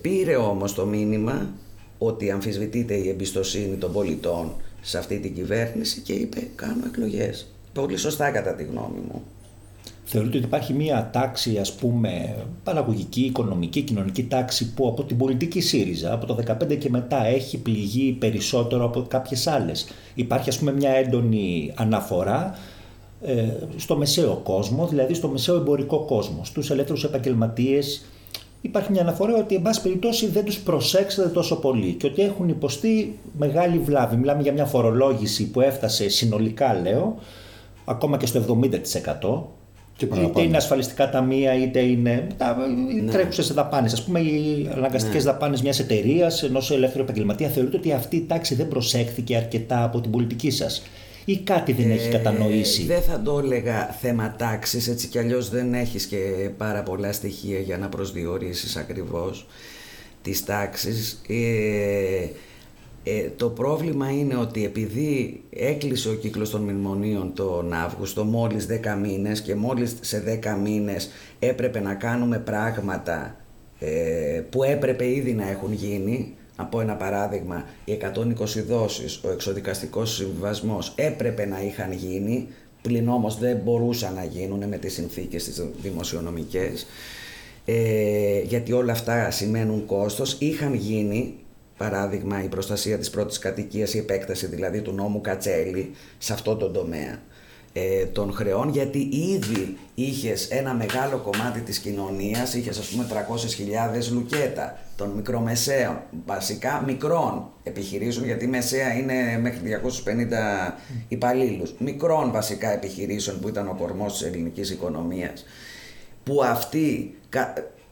Πήρε όμως το μήνυμα ότι αμφισβητείται η εμπιστοσύνη των πολιτών σε αυτή την κυβέρνηση και είπε: κάνω εκλογές. Πολύ σωστά κατά τη γνώμη μου. Θεωρείτε ότι υπάρχει μια τάξη, ας πούμε, παραγωγική, οικονομική, κοινωνική τάξη που από την πολιτική ΣΥΡΙΖΑ από το 2015 και μετά έχει πληγεί περισσότερο από κάποιες άλλες? Υπάρχει, ας πούμε, μια έντονη αναφορά στο μεσαίο κόσμο, δηλαδή στο μεσαίο εμπορικό κόσμο, στους ελεύθερους επαγγελματίες. Υπάρχει μια αναφορά ότι, εν πάση περιπτώσει, δεν τους προσέξατε τόσο πολύ και ότι έχουν υποστεί μεγάλη βλάβη. Μιλάμε για μια φορολόγηση που έφτασε συνολικά, λέω, ακόμα και στο 70%. Και είτε είναι ασφαλιστικά ταμεία, είτε είναι τρέχουσες δαπάνες. Ας πούμε, οι αναγκαστικές δαπάνες μιας εταιρείας, ενός ελεύθερου επαγγελματία. Θεωρείτε ότι αυτή η τάξη δεν προσέχθηκε αρκετά από την πολιτική σας? Ή κάτι δεν έχει κατανοήσει? Δεν θα το έλεγα θέμα τάξης, έτσι κι αλλιώς δεν έχεις και πάρα πολλά στοιχεία για να προσδιορίσεις ακριβώς τις τάξεις. Το πρόβλημα είναι ότι επειδή έκλεισε ο κύκλος των μνημονίων τον Αύγουστο, μόλις 10 μήνες, και μόλις σε 10 μήνες έπρεπε να κάνουμε πράγματα που έπρεπε ήδη να έχουν γίνει. Να πω ένα παράδειγμα, οι 120 δόσεις, ο εξοδικαστικός συμβιβασμός έπρεπε να είχαν γίνει, πλην όμως δεν μπορούσαν να γίνουν με τις συνθήκες τις δημοσιονομικές, γιατί όλα αυτά σημαίνουν κόστος. Είχαν γίνει, παράδειγμα, η προστασία της πρώτης κατοικίας, η επέκταση δηλαδή του νόμου Κατσέλη σε αυτό τον τομέα των χρεών, γιατί ήδη είχες ένα μεγάλο κομμάτι της κοινωνίας, είχες, ας πούμε, 300.000 λουκέτα των μικρομεσαίων, βασικά μικρών επιχειρήσεων, γιατί μεσαία είναι μέχρι 250 υπαλλήλους, μικρών βασικά επιχειρήσεων που ήταν ο κορμός της ελληνικής οικονομίας, που αυτοί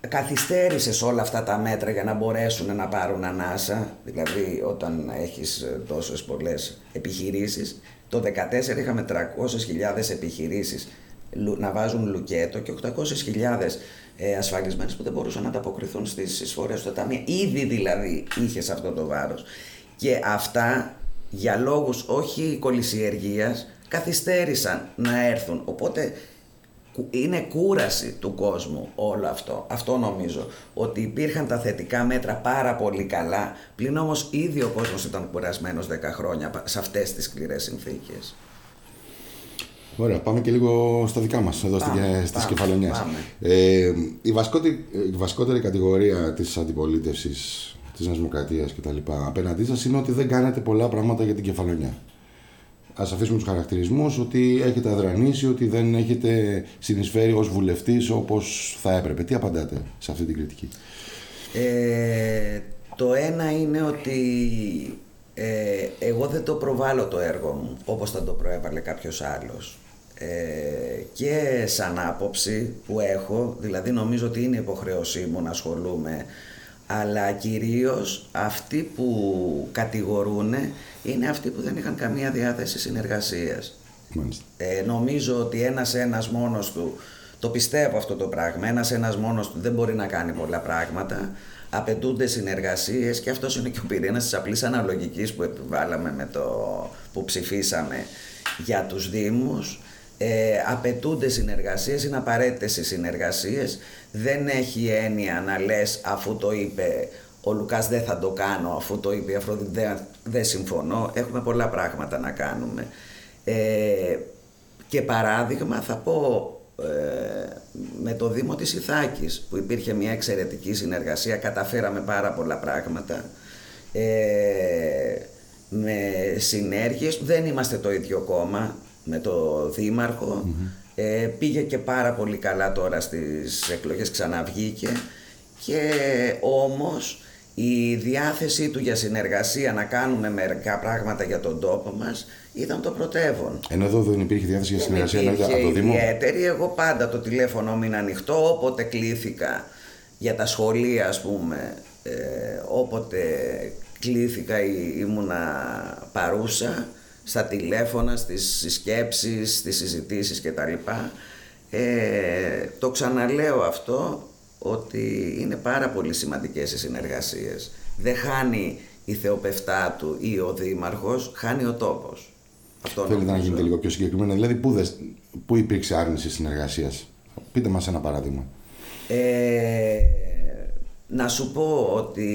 καθυστέρησες όλα αυτά τα μέτρα για να μπορέσουν να πάρουν ανάσα. Δηλαδή, όταν έχεις τόσες πολλές επιχειρήσεις, το 2014 είχαμε 300.000 επιχειρήσεις να βάζουν λουκέτο και 800.000 ασφαλισμένες που δεν μπορούσαν να ανταποκριθούν στις εισφορές στο ταμείο. Ήδη δηλαδή είχες αυτό το βάρος. Και αυτά, για λόγους όχι κολυσιεργίας, καθυστέρησαν να έρθουν. Οπότε είναι κούραση του κόσμου όλο αυτό. Αυτό νομίζω, ότι υπήρχαν τα θετικά μέτρα πάρα πολύ καλά, πλην όμως ήδη ο κόσμος ήταν κουρασμένος 10 χρόνια σε αυτές τις σκληρές συνθήκες. Ωραία, πάμε και λίγο στα δικά μας, εδώ στις Κεφαλονιάς. Η βασικότερη κατηγορία της αντιπολίτευσης, της Νέας Δημοκρατίας κτλ. Απέναντί σας είναι ότι δεν κάνετε πολλά πράγματα για την Κεφαλονιά. Ας αφήσουμε τους χαρακτηρισμούς, ότι έχετε αδρανήσει, ότι δεν έχετε συνεισφέρει ως βουλευτής όπως θα έπρεπε. Τι απαντάτε σε αυτή την κριτική? Το ένα είναι ότι εγώ δεν το προβάλλω το έργο μου όπως θα το προέβαλε κάποιος άλλος. Και σαν άποψη που έχω, δηλαδή νομίζω ότι είναι υποχρέωσή μου να ασχολούμαι, αλλά κυρίως αυτοί που κατηγορούν είναι αυτοί που δεν είχαν καμία διάθεση συνεργασίας. Νομίζω ότι ένας μόνος του, το πιστεύω αυτό το πράγμα, ένας μόνος του δεν μπορεί να κάνει πολλά πράγματα. Απαιτούνται συνεργασίες και αυτός είναι και ο πυρήνας της απλής αναλογικής που επιβάλαμε που ψηφίσαμε για τους Δήμους. Απαιτούνται συνεργασίες, είναι απαραίτητες οι συνεργασίες. Δεν έχει έννοια να λες αφού το είπε ο Λουκάς δεν θα το κάνω, αφού το είπε η Αφροδίτη δεν συμφωνώ. Έχουμε πολλά πράγματα να κάνουμε. Και παράδειγμα θα πω με το Δήμο της Ιθάκης που υπήρχε μια εξαιρετική συνεργασία, καταφέραμε πάρα πολλά πράγματα με συνέργειες. Δεν είμαστε το ίδιο κόμμα με το Δήμαρχο, πήγε και πάρα πολύ καλά τώρα στις εκλογές, ξαναβγήκε, και όμως η διάθεσή του για συνεργασία, να κάνουμε μερικά πράγματα για τον τόπο μας, ήταν το πρωτεύον. Ενώ εδώ δεν υπήρχε διάθεση για συνεργασία, από το Δήμο. Ιδιαίτερη, εγώ πάντα το τηλέφωνο μου είναι ανοιχτό, όποτε κλήθηκα για τα σχολεία, ας πούμε, όποτε κλήθηκα ήμουνα παρούσα στα τηλέφωνα, στις συσκέψεις, στις συζητήσεις κτλ. Το ξαναλέω αυτό, ότι είναι πάρα πολύ σημαντικές οι συνεργασίες. Δεν χάνει η Θεοπεφτάτου ή ο Δήμαρχος, χάνει ο τόπος. Θέλετε να γίνετε λίγο πιο συγκεκριμένα, δηλαδή πού υπήρξε άρνηση συνεργασίας? Πείτε μας ένα παράδειγμα. Να σου πω ότι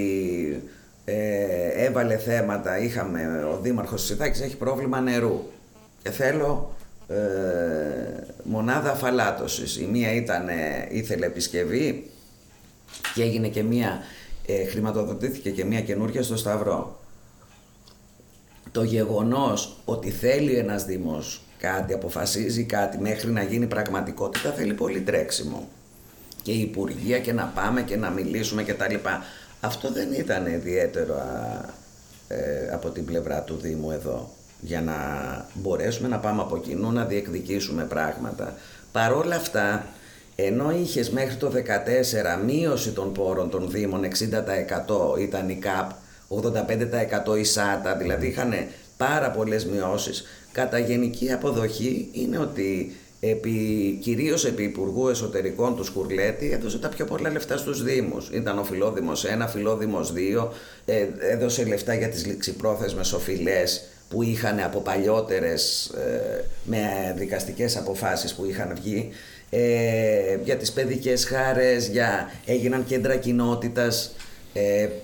έβαλε θέματα, ο Δήμαρχος Σιτάκης έχει πρόβλημα νερού και θέλω μονάδα αφαλάτωσης. Η μία ήθελε επισκευή και έγινε και μία, χρηματοδοτήθηκε και μία καινούργια στο Σταυρό. Το γεγονός ότι θέλει ένας Δήμος κάτι, αποφασίζει κάτι, μέχρι να γίνει πραγματικότητα θέλει πολύ τρέξιμο και η Υπουργεία και να πάμε και να μιλήσουμε και τα λοιπά. Αυτό δεν ήταν ιδιαίτερο από την πλευρά του Δήμου εδώ, για να μπορέσουμε να πάμε από κοινού να διεκδικήσουμε πράγματα. Παρόλα αυτά, ενώ είχες μέχρι το 2014 μείωση των πόρων των Δήμων, 60% ήταν η ΚΑΠ, 85% η ΣΑΤΑ, δηλαδή είχαν πάρα πολλές μειώσεις, κατά γενική αποδοχή είναι ότι κυρίως επί Υπουργού Εσωτερικών του Σκουρλέτη έδωσε τα πιο πολλά λεφτά στους Δήμους. Ήταν ο Φιλόδημος 1, Φιλόδημος 2, έδωσε λεφτά για τις ληξιπρόθεσμες οφειλές που είχαν από παλιότερες με δικαστικές αποφάσεις που είχαν βγει, για τις παιδικές χάρες, έγιναν κέντρα κοινότητας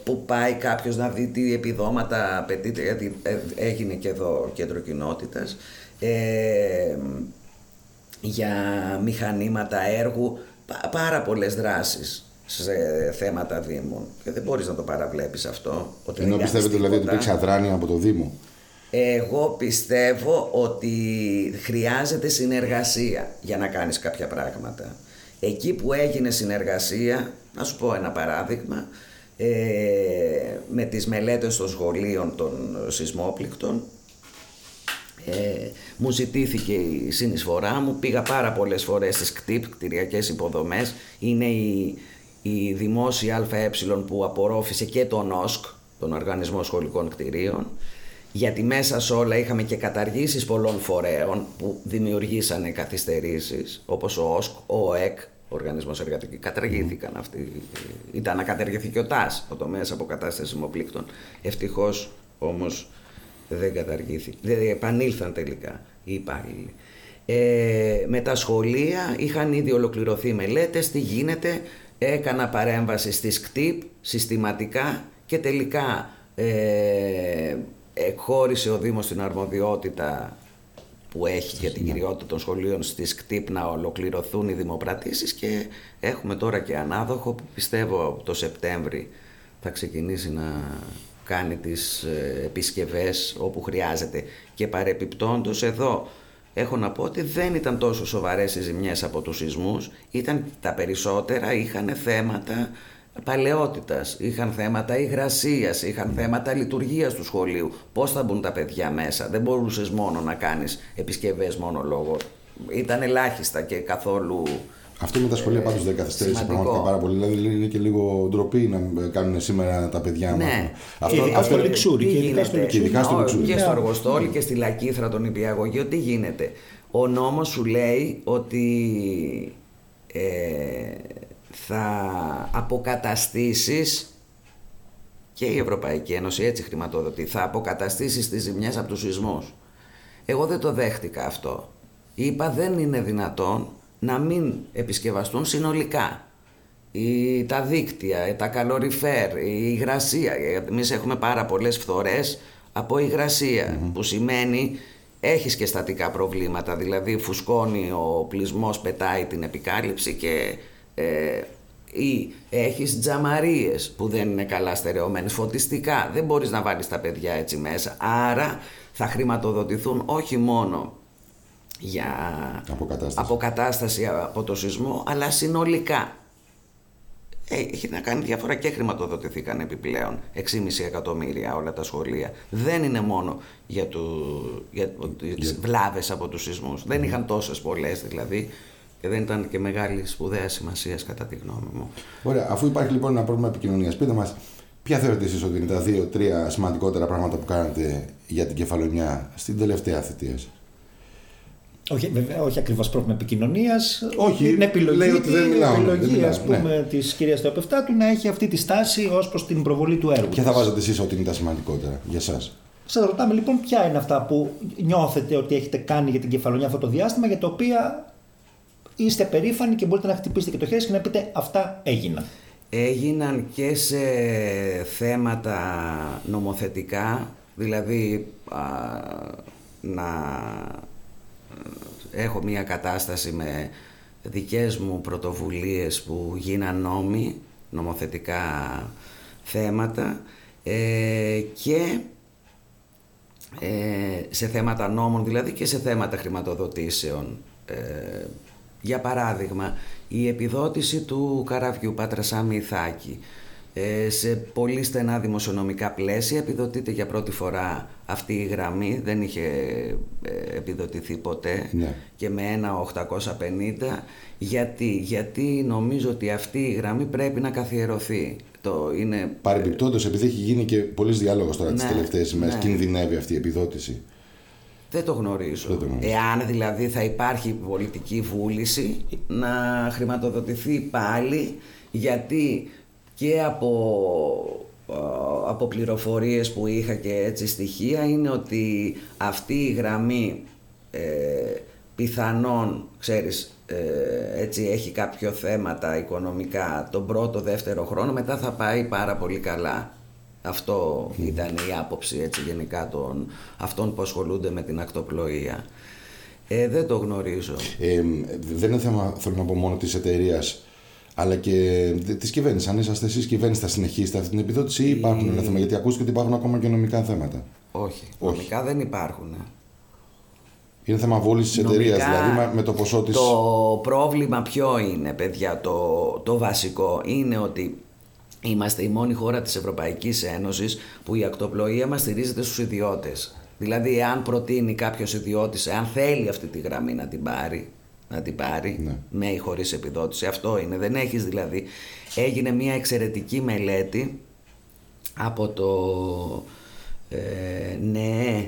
που πάει κάποιος να δει τι επιδόματα απαιτείται, γιατί έγινε και εδώ κέντρο κοινότητας, για μηχανήματα έργου, πάρα πολλές δράσεις σε θέματα Δήμων και δεν μπορείς να το παραβλέπεις αυτό. Ενώ πιστεύετε δηλαδή ότι υπήρξε αδράνεια από το Δήμο? Εγώ πιστεύω ότι χρειάζεται συνεργασία για να κάνεις κάποια πράγματα. Εκεί που έγινε συνεργασία, να σου πω ένα παράδειγμα, με τις μελέτες των σχολείων των σεισμόπληκτων, μου ζητήθηκε η συνεισφορά μου, πήγα πάρα πολλές φορές στις ΚΤΥΠ, κτηριακές υποδομές, είναι η δημόσια ΑΕ που απορρόφησε και τον ΟΣΚ, τον Οργανισμό Σχολικών Κτηρίων, γιατί μέσα σε όλα είχαμε και καταργήσεις πολλών φορέων που δημιουργήσανε καθυστερήσεις, όπως ο ΟΣΚ, ο ΟΕΚ, ο Οργανισμός Εργατικής, καταργήθηκαν αυτοί. Ήταν να καταργηθεί και ο ΤΑΣ, ο τομέας αποκατάστασης σεισμοπλήκτων. Ευτυχώς όμως δεν καταργήθηκαν, δηλαδή επανήλθαν τελικά οι υπάλληλοι. Με τα σχολεία είχαν ήδη ολοκληρωθεί μελέτες, τι γίνεται, έκανα παρέμβαση στις ΚΤΥΠ συστηματικά και τελικά εκχώρησε ο Δήμος την αρμοδιότητα που έχει για την κυριότητα των σχολείων στις ΚΤΥΠ να ολοκληρωθούν οι δημοπρατήσεις, και έχουμε τώρα και ανάδοχο που πιστεύω το Σεπτέμβρη θα ξεκινήσει να κάνει τις επισκευές όπου χρειάζεται. Και παρεπιπτόντως εδώ έχω να πω ότι δεν ήταν τόσο σοβαρές οι ζημιές από τους σεισμούς, ήταν τα περισσότερα, είχαν θέματα παλαιότητας, είχαν θέματα υγρασίας, είχαν θέματα λειτουργίας του σχολείου. Πώς θα μπουν τα παιδιά μέσα, δεν μπορούσες μόνο να κάνεις επισκευές μόνο λόγο. Ήταν ελάχιστα και καθόλου. Αυτό με τα σχολεία πάντως δεν καθυστέρησε πραγματικά πάρα πολύ. Δηλαδή είναι και λίγο ντροπή να κάνουν σήμερα τα παιδιά μας. Ναι. Αυτό είναι λιξούρι. Ειδικά στο Λιξούρι. Και στο Αργοστόλι και στη Λακίθρα, τον Υπηαγωγείο, τι γίνεται. Ο νόμος σου λέει ότι θα αποκαταστήσεις, και η Ευρωπαϊκή Ένωση έτσι χρηματοδοτεί, θα αποκαταστήσεις τις ζημιές από τους σεισμούς. Εγώ δεν το δέχτηκα αυτό. Είπα δεν είναι δυνατόν να μην επισκευαστούν συνολικά τα δίκτυα, τα καλοριφέρ, η υγρασία. Εμείς έχουμε πάρα πολλές φθορές από υγρασία, που σημαίνει έχεις και στατικά προβλήματα, δηλαδή φουσκώνει ο πλεισμός, πετάει την επικάλυψη, και ή έχεις τζαμαρίες που δεν είναι καλά στερεωμένες, φωτιστικά, δεν μπορείς να βάλεις τα παιδιά έτσι μέσα. Άρα θα χρηματοδοτηθούν όχι μόνο για αποκατάσταση από το σεισμό, αλλά συνολικά. Έχει να κάνει διαφορά, και χρηματοδοτηθήκαν επιπλέον 6,5 εκατομμύρια όλα τα σχολεία. Δεν είναι μόνο για τις βλάβες από τους σεισμούς. Δεν είχαν τόσες πολλές δηλαδή, και δεν ήταν και μεγάλη σπουδαία σημασία κατά τη γνώμη μου. Ωραία, αφού υπάρχει λοιπόν ένα πρόβλημα επικοινωνίας, πείτε μας ποια θεωρείτε εσείς ότι είναι τα 2-3 σημαντικότερα πράγματα που κάνατε για την Κεφαλονιά στην τελευταία θητεία σας? Όχι, βέβαια, όχι ακριβώς πρόβλημα επικοινωνίας. Όχι, είναι επιλογή, ότι δεν μιλάω, επιλογή της κυρίας Θεοπεφτάτου να έχει αυτή τη στάση ως προς την προβολή του έργου. Και θα βάζετε εσείς ότι είναι τα σημαντικότερα για σας. Σας ρωτάμε λοιπόν ποια είναι αυτά που νιώθετε ότι έχετε κάνει για την Κεφαλονιά αυτό το διάστημα, για τα οποία είστε περήφανοι και μπορείτε να χτυπήσετε και το χέρι και να πείτε αυτά έγιναν. Έγιναν και σε θέματα νομοθετικά, δηλαδή να έχω μια κατάσταση με δικές μου πρωτοβουλίες που γίναν νόμοι, νομοθετικά θέματα, και σε θέματα νόμων δηλαδή, και σε θέματα χρηματοδοτήσεων. Για παράδειγμα, η επιδότηση του καραβιού Πάτρα-Σάμι Ιθάκη. Σε πολύ στενά δημοσιονομικά πλαίσια επιδοτείται για πρώτη φορά αυτή η γραμμή, δεν είχε επιδοτηθεί ποτέ, και με ένα 850. Γιατί νομίζω ότι αυτή η γραμμή πρέπει να καθιερωθεί. Παρεμπιπτόντως, επειδή έχει γίνει και πολλής διάλογος τώρα τις τελευταίες ημέρες, κινδυνεύει αυτή η επιδότηση? Δεν το γνωρίζω. Εάν δηλαδή θα υπάρχει πολιτική βούληση να χρηματοδοτηθεί πάλι, γιατί και από πληροφορίες που είχα και έτσι στοιχεία, είναι ότι αυτή η γραμμή πιθανόν, ξέρεις, έτσι έχει κάποιο θέματα οικονομικά τον πρώτο-δεύτερο χρόνο, μετά θα πάει πάρα πολύ καλά. Αυτό ήταν η άποψη έτσι γενικά των αυτών που ασχολούνται με την ακτοπλοεία. Δεν το γνωρίζω. Δεν είναι θέμα, θέλω να πω, μόνο της εταιρείας, αλλά και της κυβέρνησης. Αν είσαστε εσείς κυβέρνηση, θα συνεχίσετε αυτή την επιδότηση ή υπάρχουν ένα θέμα? Γιατί ακούστηκε ότι υπάρχουν ακόμα και νομικά θέματα. Όχι, νομικά δεν υπάρχουν. Είναι θέμα βόλης της εταιρείας, δηλαδή με το ποσό της. Το πρόβλημα ποιο είναι, παιδιά, το βασικό είναι ότι είμαστε η μόνη χώρα της Ευρωπαϊκής Ένωσης που η ακτοπλοεία μας στηρίζεται στους ιδιώτες. Δηλαδή, αν προτείνει κάποιος ιδιώτης, αν θέλει αυτή τη γραμμή να την πάρει, με ή χωρίς επιδότηση, αυτό είναι. Δεν έχεις δηλαδή. Έγινε μια εξαιρετική μελέτη από το ΝΕΕ.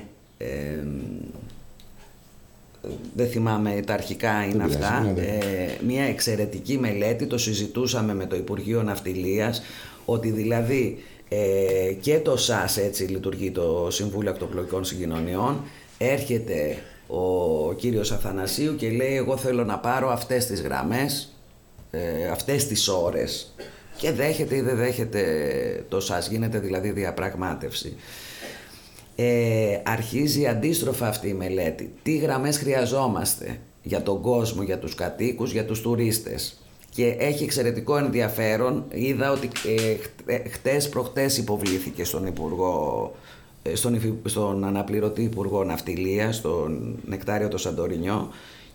Δεν θυμάμαι, τα αρχικά είναι αυτά. Μια εξαιρετική μελέτη, το συζητούσαμε με το Υπουργείο Ναυτιλίας, ότι δηλαδή και το ΣΑΣ, έτσι λειτουργεί το Συμβούλιο Ακτοπλοϊκών Συγκοινωνιών, έρχεται ο κύριος Αθανασίου και λέει εγώ θέλω να πάρω αυτές τις γραμμές, αυτές τις ώρες, και δέχεται ή δεν δέχεται το ΣΑΣ, γίνεται δηλαδή διαπραγμάτευση. αρχίζει αντίστροφα αυτή η μελέτη. Τι γραμμές χρειαζόμαστε για τον κόσμο, για τους κατοίκους, για τους τουρίστες. Και έχει εξαιρετικό ενδιαφέρον. Είδα ότι χτες προχτές υποβλήθηκε στον Υπουργό, στον αναπληρωτή Υπουργό Ναυτιλίας, στον Νεκτάριο το Σαντορινιό,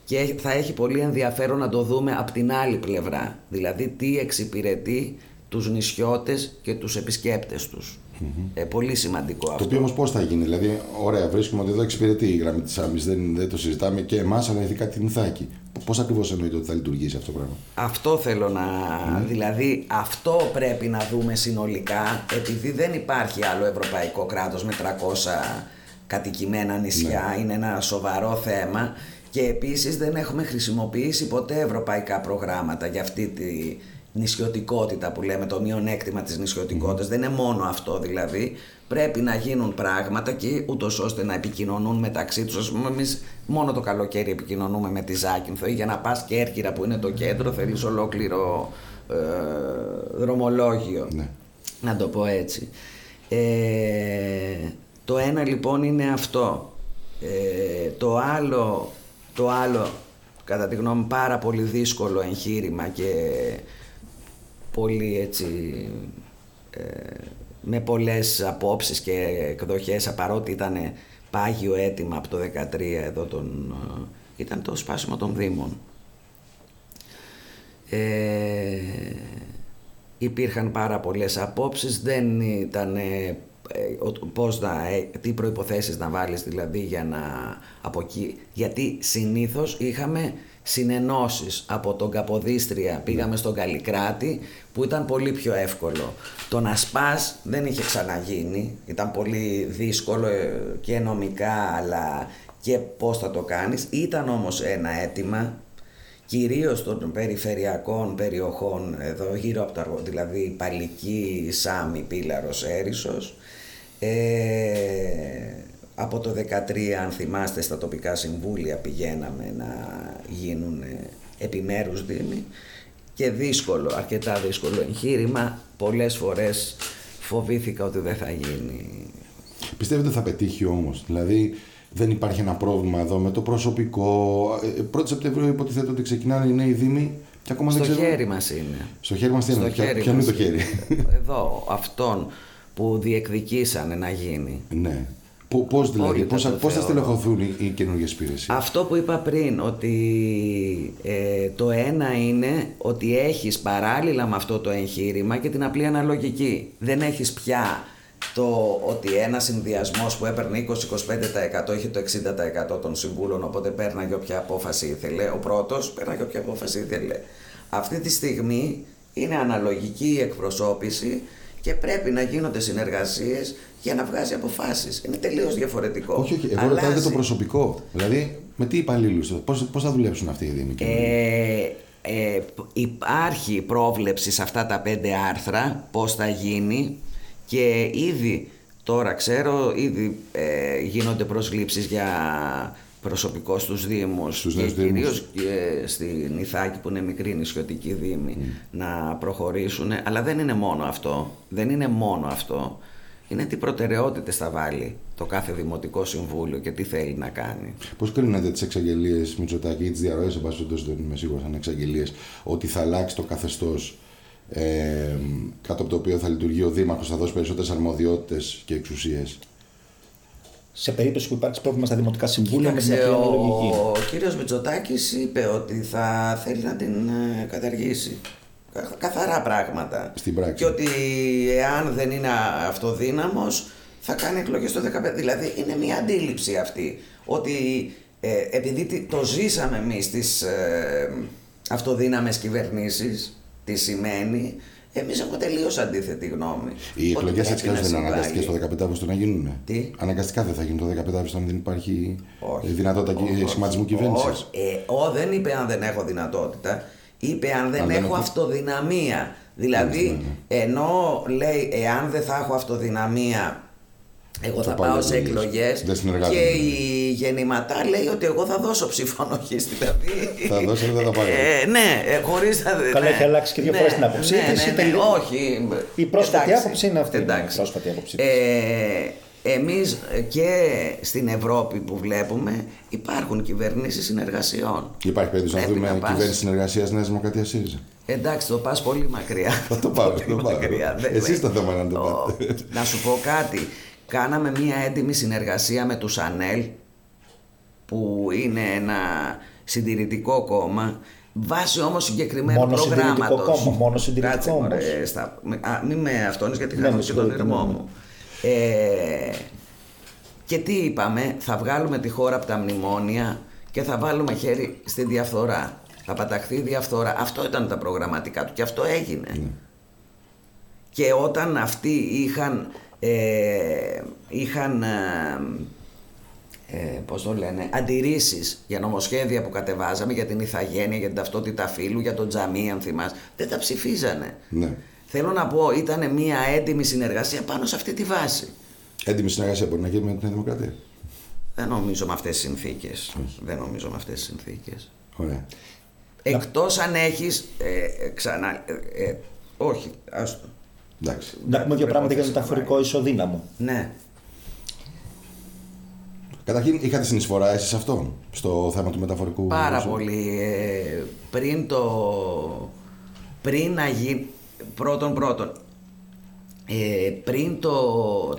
και θα έχει πολύ ενδιαφέρον να το δούμε από την άλλη πλευρά. Δηλαδή τι εξυπηρετεί τους νησιώτες και τους επισκέπτες τους. Mm-hmm. Πολύ σημαντικό αυτό. Το οποίο όμως πώς θα γίνει, δηλαδή, ωραία, βρίσκουμε ότι εδώ εξυπηρετεί η γραμμή της Άμμης, δεν το συζητάμε και εμάς, αλλά ειδικά την Ιθάκη. Πώς ακριβώς εννοείται ότι θα λειτουργήσει αυτό το πράγμα? Αυτό θέλω να. Mm-hmm. Δηλαδή, αυτό πρέπει να δούμε συνολικά, επειδή δεν υπάρχει άλλο ευρωπαϊκό κράτος με 300 κατοικημένα νησιά, mm-hmm. είναι ένα σοβαρό θέμα. Και επίσης δεν έχουμε χρησιμοποιήσει ποτέ ευρωπαϊκά προγράμματα για αυτή τη νησιωτικότητα που λέμε, το μειονέκτημα της νησιωτικότητας. Mm. Δεν είναι μόνο αυτό δηλαδή. Πρέπει να γίνουν πράγματα και ούτως ώστε να επικοινωνούν μεταξύ τους. Ας πούμε, εμείς μόνο το καλοκαίρι επικοινωνούμε με τη Ζάκυνθο, ή για να πας Κέρκυρα που είναι το κέντρο θέλεις ολόκληρο δρομολόγιο. Mm. Να το πω έτσι. Το ένα λοιπόν είναι αυτό. Το άλλο, κατά τη γνώμη, πάρα πολύ δύσκολο εγχείρημα και πολύ έτσι με πολλές απόψεις και εκδοχές, παρότι ήταν πάγιο αίτημα από το 2013 εδώ, ήταν το σπάσιμο των Δήμων. Υπήρχαν πάρα πολλές απόψεις, δεν ήταν τι προϋποθέσεις να βάλεις δηλαδή για να από εκεί, γιατί συνήθως είχαμε συνενώσεις από τον Καποδίστρια, πήγαμε στον Καλλικράτη που ήταν πολύ πιο εύκολο. Το να σπάς δεν είχε ξαναγίνει, ήταν πολύ δύσκολο και νομικά αλλά και πώς θα το κάνεις. Ήταν όμως ένα αίτημα κυρίως των περιφερειακών περιοχών εδώ γύρω από το, δηλαδή Παλική, Σάμι, Πύλαρος, Έρισσος. Από το 2013, αν θυμάστε, στα τοπικά συμβούλια πηγαίναμε να γίνουν επιμέρους δήμοι, και δύσκολο, αρκετά δύσκολο εγχείρημα. Πολλές φορές φοβήθηκα ότι δεν θα γίνει. Πιστεύετε θα πετύχει όμως? Δηλαδή δεν υπάρχει ένα πρόβλημα εδώ με το προσωπικό? 1η Σεπτεμβρίου υποτιθέτω ότι ξεκινάνε οι νέοι δήμοι και ακόμα δεν ξέρουμε. Στο χέρι μας είναι. Στο χέρι μας είναι. Ποιο είναι το χέρι? Εδώ, αυτόν που διεκδικήσανε να γίνει. Ναι. Πώς δηλαδή, πώς θα στελεχωθούν οι καινούργιες υπηρεσίες? Αυτό που είπα πριν, ότι το ένα είναι ότι έχεις παράλληλα με αυτό το εγχείρημα και την απλή αναλογική. Δεν έχεις πια το ότι ένας συνδυασμός που έπαιρνε 20-25% είχε το 60% των συμβούλων, οπότε παίρναγε όποια απόφαση ήθελε. Ο πρώτος παίρναγε όποια απόφαση ήθελε. Αυτή τη στιγμή είναι αναλογική η εκπροσώπηση και πρέπει να γίνονται συνεργασίες για να βγάζει αποφάσεις. Είναι τελείως διαφορετικό. Όχι, εγώ ρωτάτε το προσωπικό. Δηλαδή, με τι υπαλλήλους, πώς θα δουλέψουν αυτοί οι δήμοι? Υπάρχει πρόβλεψη σε αυτά τα 5 άρθρα πώς θα γίνει. Και ήδη τώρα ξέρω, γίνονται προσλήψεις για προσωπικό στους δήμους, και κυρίως στην Ιθάκη που είναι μικρή νησιωτική δήμη, να προχωρήσουν. Αλλά δεν είναι μόνο αυτό. Είναι τι προτεραιότητες θα βάλει το κάθε Δημοτικό Συμβούλιο και τι θέλει να κάνει. Πώς κρίνετε τις εξαγγελίες, Μιτσοτάκη, ή τις διαρροές, εν πάση περιπτώσει δεν είμαι σίγουρος αν είναι εξαγγελίες, ότι θα αλλάξει το καθεστώς κάτω από το οποίο θα λειτουργεί ο δήμαρχος, θα δώσει περισσότερες αρμοδιότητες και εξουσίες? Σε περίπτωση που υπάρξει πρόβλημα στα δημοτικά συμβούλια, ο κύριος Μιτσοτάκης είπε ότι θα θέλει να την καταργήσει. Καθαρά πράγματα. Στην πράξη. Και ότι εάν δεν είναι αυτοδύναμος, θα κάνει εκλογές το 2015. Δηλαδή είναι μια αντίληψη αυτή. Ότι επειδή το ζήσαμε εμείς τις αυτοδύναμες κυβερνήσεις, τι σημαίνει, εμείς έχουμε τελείως αντίθετη γνώμη. Οι εκλογές έτσι δεν είναι αναγκαστικές το 15 Αύγουστο να γίνουν. Τι? Αναγκαστικά δεν θα γίνει το 15 Αύγουστο αν δεν υπάρχει δυνατότητα σχηματισμού κυβέρνησης. Δεν είπε αν δεν έχω δυνατότητα. Είπε αν δεν έχω αυτοδυναμία. Δηλαδή, ενώ λέει εάν δεν θα έχω αυτοδυναμία, εγώ θα πάω σε εκλογές, και η Γεννηματά λέει ότι εγώ θα δώσω ψηφονοχής. Δηλαδή, θα δώσω και δεν θα πάρω. Ναι, χωρίς να. Καλά, έχει αλλάξει και δύο φορές την άποψή της. Όχι. Η πρόσφατη άποψη είναι αυτή. Η πρόσφατη άποψη. Εμείς και στην Ευρώπη που βλέπουμε υπάρχουν κυβερνήσεις συνεργασιών. Υπάρχει περίπτωση να δούμε κυβέρνηση συνεργασίας Νέα Δημοκρατία ΣΥΡΙΖΑ? Εντάξει, το πας πολύ μακριά. Θα το πάω, Εσείς το θέμα να το πάτε. Να σου πω κάτι. Κάναμε μια έντιμη συνεργασία με τους Ανέλ, που είναι ένα συντηρητικό κόμμα, βάσει όμως συγκεκριμένου προγράμματος. Μόνο συντηρητικό κόμμα. Μην με αυτόνεις, γιατί χάνω και τον ήρμό μου. Και τι είπαμε? Θα βγάλουμε τη χώρα από τα μνημόνια και θα βάλουμε χέρι στη διαφθορά. Θα παταχθεί η διαφθορά. Αυτό ήταν τα προγραμματικά του και αυτό έγινε. Και όταν αυτοί είχαν αντιρρήσεις για νομοσχέδια που κατεβάζαμε, για την ηθαγένεια, για την ταυτότητα φύλου, για τον τζαμί, αν θυμάσαι, δεν τα ψηφίζανε. Ναι. Θέλω να πω, ήταν μια έντιμη συνεργασία πάνω σε αυτή τη βάση. Έντιμη συνεργασία μπορεί να γίνει με την Δημοκρατία? Δεν νομίζω με αυτές τις συνθήκες. Δεν νομίζω με αυτές τις συνθήκες. Ωραία. Εκτός αν έχεις ξανά... όχι, άστο. Εντάξει. Να πούμε δύο πράγματα για το μεταφορικό ισοδύναμο. Ναι. Καταρχήν, είχατε συνεισφορά εσείς αυτό, στο θέμα του μεταφορικού? Πάρα όσο. Πολύ. Πριν να γίνει... Πριν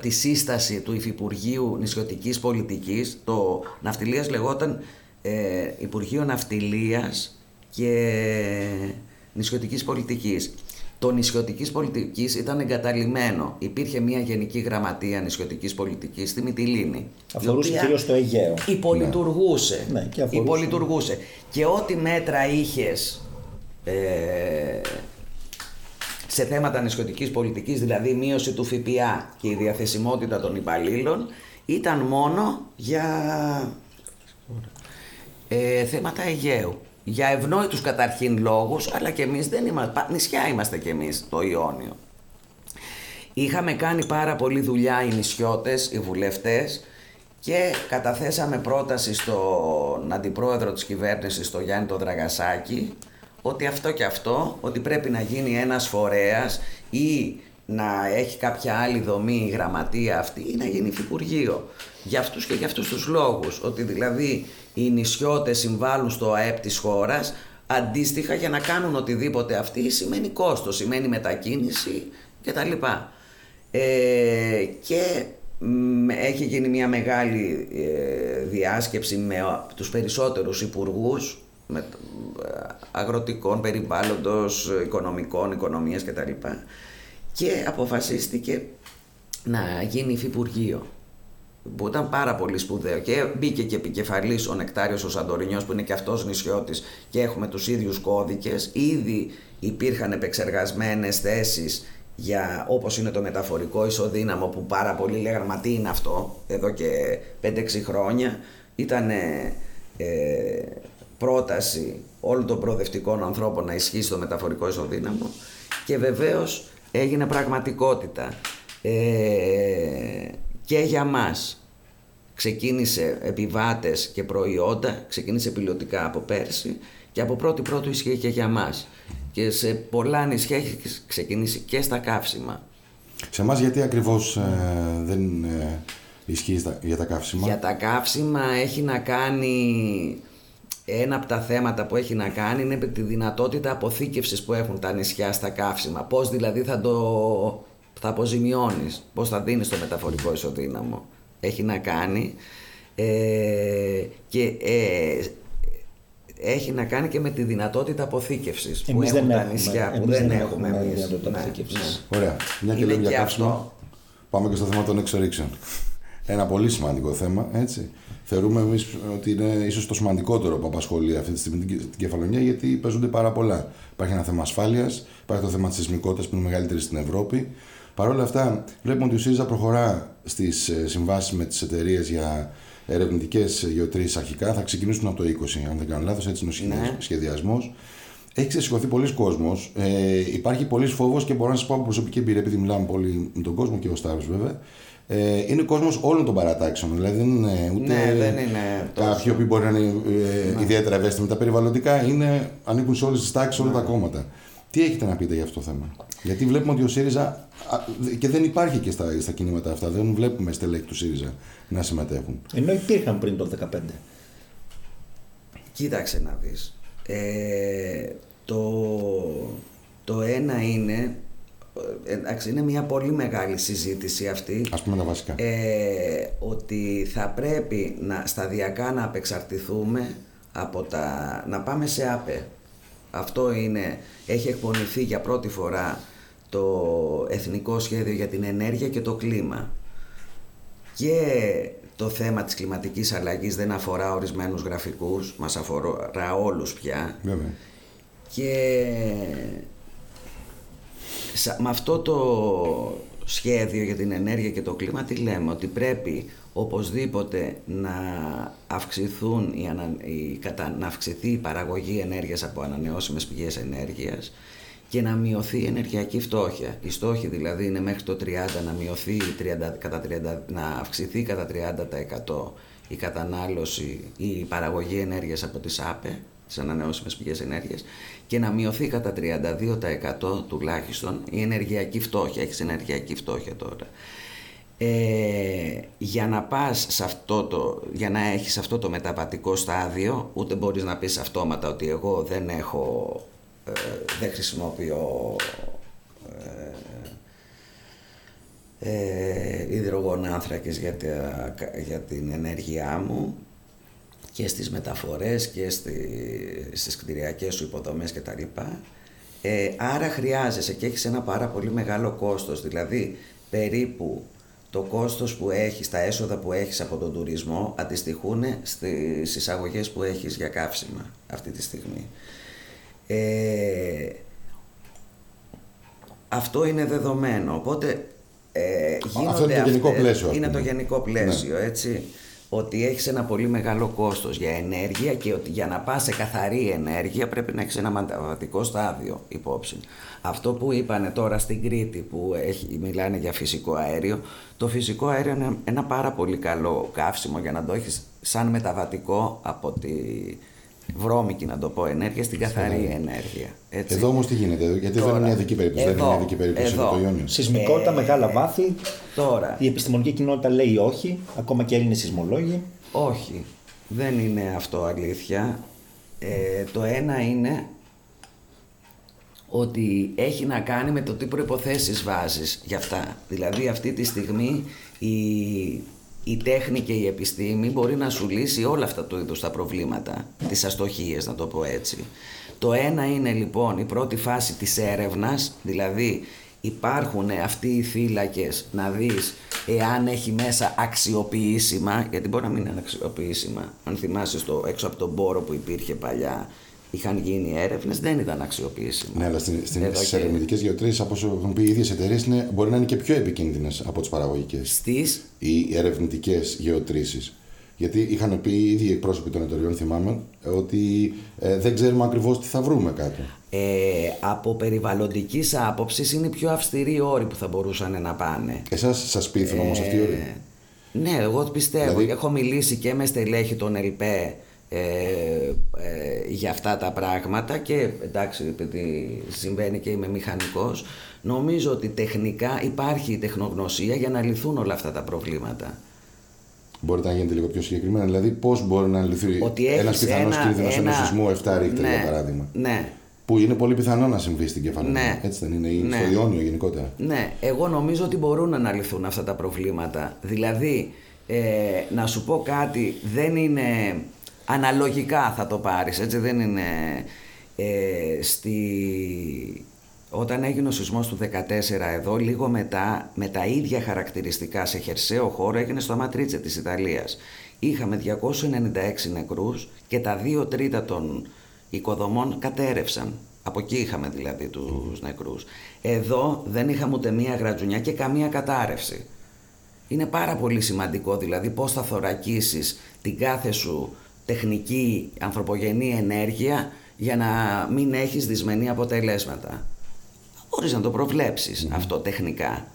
τη σύσταση του Υφυπουργείου Νησιωτικής Πολιτικής, το Ναυτιλίας λεγόταν Υπουργείο Ναυτιλίας και Νησιωτικής Πολιτικής. Το Νησιωτικής Πολιτικής ήταν εγκαταλειμμένο. Υπήρχε μια Γενική Γραμματεία Νησιωτικής Πολιτικής στη Μυτιλήνη. Αφορούσε κυρίως το Αιγαίο. Υπολειτουργούσε. Ναι. Και υπολειτουργούσε. Και ό,τι μέτρα είχες... σε θέματα νησιωτικής πολιτικής, δηλαδή μείωση του ΦΠΑ και η διαθεσιμότητα των υπαλλήλων, ήταν μόνο για θέματα Αιγαίου. Για ευνόητους καταρχήν λόγους, αλλά και εμείς δεν είμαστε, νησιά είμαστε κι εμείς το Ιόνιο. Είχαμε κάνει πάρα πολλή δουλειά οι νησιώτες, οι βουλευτές, και καταθέσαμε πρόταση στον αντιπρόεδρο της κυβέρνησης, τον Γιάννη τον Δραγασάκη, ότι αυτό και αυτό, ότι πρέπει να γίνει ένας φορέας ή να έχει κάποια άλλη δομή η γραμματεία αυτή ή να γίνει υφυπουργείο. Για αυτούς και για αυτούς τους λόγους, ότι δηλαδή οι νησιώτες συμβάλλουν στο ΑΕΠ της χώρας, αντίστοιχα για να κάνουν οτιδήποτε αυτοί σημαίνει κόστος, σημαίνει μετακίνηση κτλ. Και έχει γίνει μια μεγάλη διάσκεψη με τους περισσότερους υπουργούς, αγροτικών, περιβάλλοντος, οικονομικών, οικονομίας κτλ. Και αποφασίστηκε να γίνει υφυπουργείο, που ήταν πάρα πολύ σπουδαίο, και μπήκε και επικεφαλής ο Νεκτάριος ο Σαντορινιός, που είναι και αυτός νησιώτης, και έχουμε τους ίδιους κώδικες. Ήδη υπήρχαν επεξεργασμένες θέσεις για, όπως είναι το μεταφορικό ισοδύναμο, που πάρα πολλοί λέγαν μα τι είναι αυτό, εδώ και 5-6 χρόνια ήταν πρόταση όλων των προοδευτικών ανθρώπων να ισχύσει το μεταφορικό ισοδύναμο, και βεβαίως έγινε πραγματικότητα και για μας. Ξεκίνησε επιβάτες και προϊόντα, ξεκίνησε πιλωτικά από πέρσι και από 1η-1η ισχύει και για μας. Και σε πολλά νησιά έχει ξεκινήσει και στα καύσιμα. Σε εμάς γιατί ακριβώς δεν ισχύει για τα καύσιμα? Για τα καύσιμα έχει να κάνει... Ένα από τα θέματα που έχει να κάνει είναι τη δυνατότητα αποθήκευσης που έχουν τα νησιά στα καύσιμα. Πώς δηλαδή θα αποζημιώνεις, πώς θα δίνεις το μεταφορικό ισοδύναμο. Έχει να κάνει έχει να κάνει και με τη δυνατότητα αποθήκευσης που έχουν τα νησιά, που δεν έχουμε εμείς. Ωραία, μια και λέμε για καύσιμα, πάμε και στο θέμα των εξορίξεων. Ένα πολύ σημαντικό θέμα, έτσι. Θεωρούμε εμείς ότι είναι ίσως το σημαντικότερο που απασχολεί αυτή τη στιγμή την Κεφαλονιά, γιατί παίζονται πάρα πολλά. Υπάρχει ένα θέμα ασφάλειας, υπάρχει το θέμα της σεισμικότητας που είναι μεγαλύτερη στην Ευρώπη. Παρ' όλα αυτά, βλέπουμε ότι ο ΣΥΡΙΖΑ προχωρά στις συμβάσεις με τις εταιρείες για ερευνητικές γεωτρήσεις αρχικά. Θα ξεκινήσουν από το 20, αν δεν κάνω λάθος, έτσι είναι ο σχεδιασμός. Έχει ξεσηκωθεί πολλοί κόσμος. Υπάρχει πολλή φόβος και μπορώ να σας πω από προσωπική εμπειρία, επειδή μιλάμε πολύ με τον κόσμο και ο Σταύρος βέβαια. Είναι ο κόσμος όλων των παρατάξεων. Δηλαδή δεν είναι ούτε κάποιοι που μπορεί να είναι ιδιαίτερα ευαίσθητοι με τα περιβαλλοντικά. Ανήκουν σε όλες τις τάξεις, όλα τα κόμματα. Τι έχετε να πείτε για αυτό το θέμα? Γιατί βλέπουμε ότι ο ΣΥΡΙΖΑ, και δεν υπάρχει και στα κινήματα αυτά, δεν βλέπουμε στελέχη του ΣΥΡΙΖΑ να συμμετέχουν. Ενώ υπήρχαν πριν το 2015. Κοίταξε να δεις. Το ένα είναι, είναι μια πολύ μεγάλη συζήτηση αυτή. Ας πούμε τα βασικά. Ότι θα πρέπει σταδιακά να απεξαρτηθούμε από να πάμε σε ΑΠΕ. Αυτό είναι, έχει εκπονηθεί για πρώτη φορά το Εθνικό Σχέδιο για την Ενέργεια και το Κλίμα. Και το θέμα της κλιματικής αλλαγής δεν αφορά ορισμένους γραφικούς, μας αφορά όλους πια. Βέβαια. Και με αυτό το σχέδιο για την ενέργεια και το κλίμα τι λέμε? Ότι πρέπει οπωσδήποτε να αυξηθεί η παραγωγή ενέργειας από ανανεώσιμες πηγές ενέργειας και να μειωθεί η ενεργειακή φτώχεια. Οι στόχοι δηλαδή είναι μέχρι το 30 να μειωθεί, να αυξηθεί κατά 30% η κατανάλωση, η παραγωγή ενέργειας από τις ΑΠΕ, τις ανανεώσιμες πηγές ενέργειας, και να μειωθεί κατά 32% τουλάχιστον η ενεργειακή φτώχεια. Έχεις ενεργειακή φτώχεια τώρα. Για να πας σε αυτό για να έχεις αυτό το μεταβατικό στάδιο, ούτε μπορείς να πεις αυτόματα ότι εγώ δεν χρησιμοποιώ υδρογονάνθρακες για την ενέργειά μου και στις μεταφορές και στις κτηριακές σου υποδομές κτλ. Άρα χρειάζεσαι και έχεις ένα πάρα πολύ μεγάλο κόστος, δηλαδή περίπου το κόστος που έχεις, τα έσοδα που έχεις από τον τουρισμό αντιστοιχούν στις εισαγωγές που έχεις για καύσιμα αυτή τη στιγμή. Αυτό είναι δεδομένο, οπότε αυτό είναι το γενικό πλαίσιο. Είναι το γενικό πλαίσιο, ναι. Έτσι, ότι έχεις ένα πολύ μεγάλο κόστος για ενέργεια και ότι για να πας σε καθαρή ενέργεια πρέπει να έχεις ένα μεταβατικό στάδιο υπόψη. Αυτό που είπανε τώρα στην Κρήτη που μιλάνε για φυσικό αέριο, το φυσικό αέριο είναι ένα πάρα πολύ καλό καύσιμο για να το έχεις σαν μεταβατικό από τη βρώμικη, να το πω, ενέργεια στην καθαρή ενέργεια. Έτσι. Εδώ όμως τι γίνεται, γιατί τώρα, δεν είναι μια δική περίπτωση. Εδώ, δεν είναι μια δική περίπτωση εδώ, το Ιόνιο. Σεισμικότητα, μεγάλα βάθη. Τώρα. Η επιστημονική κοινότητα λέει όχι, ακόμα και Έλληνες σεισμολόγοι. Όχι, δεν είναι αυτό αλήθεια. Το ένα είναι ότι έχει να κάνει με το τι προϋποθέσεις βάζεις για αυτά. Δηλαδή αυτή τη στιγμή η τέχνη και η επιστήμη μπορεί να σου λύσει όλα αυτά του είδους τα προβλήματα, τις αστοχίες, να το πω έτσι. Το ένα είναι λοιπόν η πρώτη φάση της έρευνας, δηλαδή υπάρχουν αυτοί οι θύλακες να δεις εάν έχει μέσα αξιοποιήσιμα, γιατί μπορεί να μην είναι αξιοποιήσιμα. Αν θυμάσαι έξω από τον πόρο που υπήρχε παλιά, είχαν γίνει έρευνες, δεν ήταν αξιοποιήσιμες. Ναι, αλλά στις ερευνητικές γεωτρήσεις, όπως έχουν πει οι ίδιες εταιρείες, μπορεί να είναι και πιο επικίνδυνες από τις παραγωγικές. Οι ερευνητικές γεωτρήσεις. Γιατί είχαν πει οι ίδιοι εκπρόσωποι των εταιρεών, θυμάμαι, ότι δεν ξέρουμε ακριβώς τι θα βρούμε κάτω. Από περιβαλλοντικής άποψης είναι οι πιο αυστηροί όροι που θα μπορούσαν να πάνε. Εσάς σας πείθουν όμως αυτοί οι όροι? Ναι, εγώ πιστεύω. Δηλαδή, έχω μιλήσει και με στελέχη των ΕΛΠΕ για αυτά τα πράγματα και εντάξει, επειδή συμβαίνει και είμαι μηχανικός, νομίζω ότι τεχνικά υπάρχει η τεχνογνωσία για να λυθούν όλα αυτά τα προβλήματα. Μπορείτε να γίνεται λίγο πιο συγκεκριμένα, δηλαδή πώς μπορεί να λυθεί ένας πιθανός κίνδυνος ενός σεισμού 7 ρίχτερ, για παράδειγμα? Ναι. Που είναι πολύ πιθανό να συμβεί στην Κεφαλονιά. Ναι. Έτσι δεν είναι, στο Ιόνιο γενικότερα. Ναι, εγώ νομίζω ότι μπορούν να αναλυθούν αυτά τα προβλήματα. Δηλαδή, να σου πω κάτι, δεν είναι. Αναλογικά θα το πάρεις, έτσι δεν είναι. Όταν έγινε ο σεισμός του 2014 εδώ, λίγο μετά, με τα ίδια χαρακτηριστικά σε χερσαίο χώρο, έγινε στο Αματρίτσε της Ιταλίας. Είχαμε 296 νεκρούς και τα 2/3 των οικοδομών κατέρευσαν. Από εκεί είχαμε δηλαδή τους νεκρούς. Εδώ δεν είχαμε ούτε μία γρατζουνιά και καμία κατάρρευση. Είναι πάρα πολύ σημαντικό δηλαδή πώς θα θωρακίσεις την κάθε σου τεχνική ανθρωπογενή ενέργεια για να μην έχεις δυσμενή αποτελέσματα. Μπορείς να το προβλέψεις αυτό τεχνικά.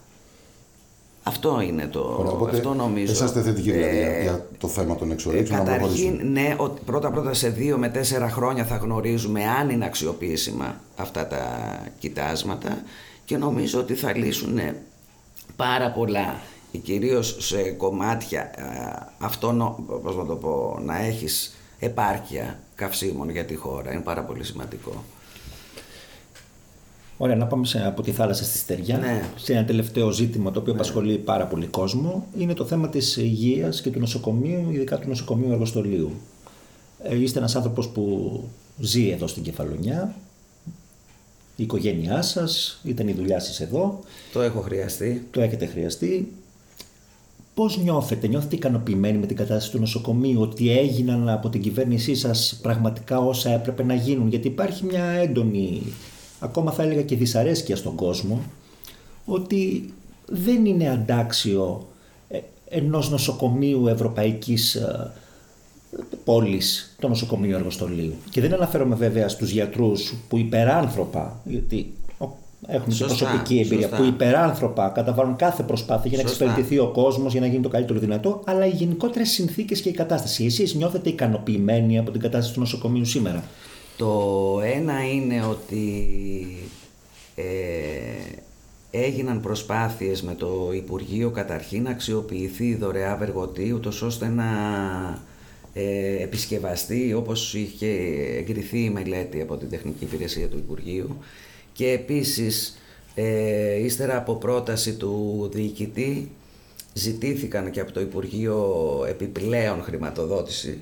Αυτό είναι το. Οπότε, αυτό νομίζω. Είσαστε θετικοί δηλαδή για το θέμα των εξορίξεων. Καταρχήν, ναι, πρώτα-πρώτα σε 2 με 4 χρόνια θα γνωρίζουμε αν είναι αξιοποιήσιμα αυτά τα κοιτάσματα και νομίζω ότι θα λύσουν πάρα πολλά. Κυρίως σε κομμάτια αυτό, πώς να το πω, να έχεις επάρκεια καυσίμων για τη χώρα. Είναι πάρα πολύ σημαντικό. Ωραία, να πάμε από τη θάλασσα στη στεριά. Ναι. Σε ένα τελευταίο ζήτημα το οποίο απασχολεί πάρα πολύ κόσμο είναι το θέμα της υγείας και του νοσοκομείου, ειδικά του νοσοκομείου εργοστολίου. Είστε ένας άνθρωπος που ζει εδώ στην Κεφαλονιά, η οικογένειά σας, ήταν η δουλειά σας εδώ. Το έχω χρειαστεί. Το έχετε χρειαστεί. Πώς νιώθετε, ικανοποιημένοι με την κατάσταση του νοσοκομείου, ότι έγιναν από την κυβέρνησή σας πραγματικά όσα έπρεπε να γίνουν? Γιατί υπάρχει μια έντονη, ακόμα θα έλεγα και δυσαρέσκεια στον κόσμο, ότι δεν είναι αντάξιο ενός νοσοκομείου ευρωπαϊκής πόλης το νοσοκομείο εργοστολίου. Και δεν αναφέρομαι βέβαια στους γιατρούς που υπεράνθρωπα, γιατί έχουν και προσωπική εμπειρία, που υπεράνθρωπα καταβάλουν κάθε προσπάθεια για να εξυπηρετηθεί ο κόσμος, για να γίνει το καλύτερο δυνατό, αλλά οι γενικότερες συνθήκες και η κατάσταση. Εσείς νιώθετε ικανοποιημένοι από την κατάσταση του νοσοκομείου σήμερα? Το ένα είναι ότι έγιναν προσπάθειες με το Υπουργείο καταρχήν να αξιοποιηθεί η δωρεά Βεργοτή, ούτως ώστε να επισκευαστεί όπως είχε εγκριθεί η μελέτη από την Τεχνική Υπηρεσία του Υπουργείου, και επίσης ύστερα από πρόταση του διοικητή ζητήθηκαν και από το Υπουργείο επιπλέον χρηματοδότηση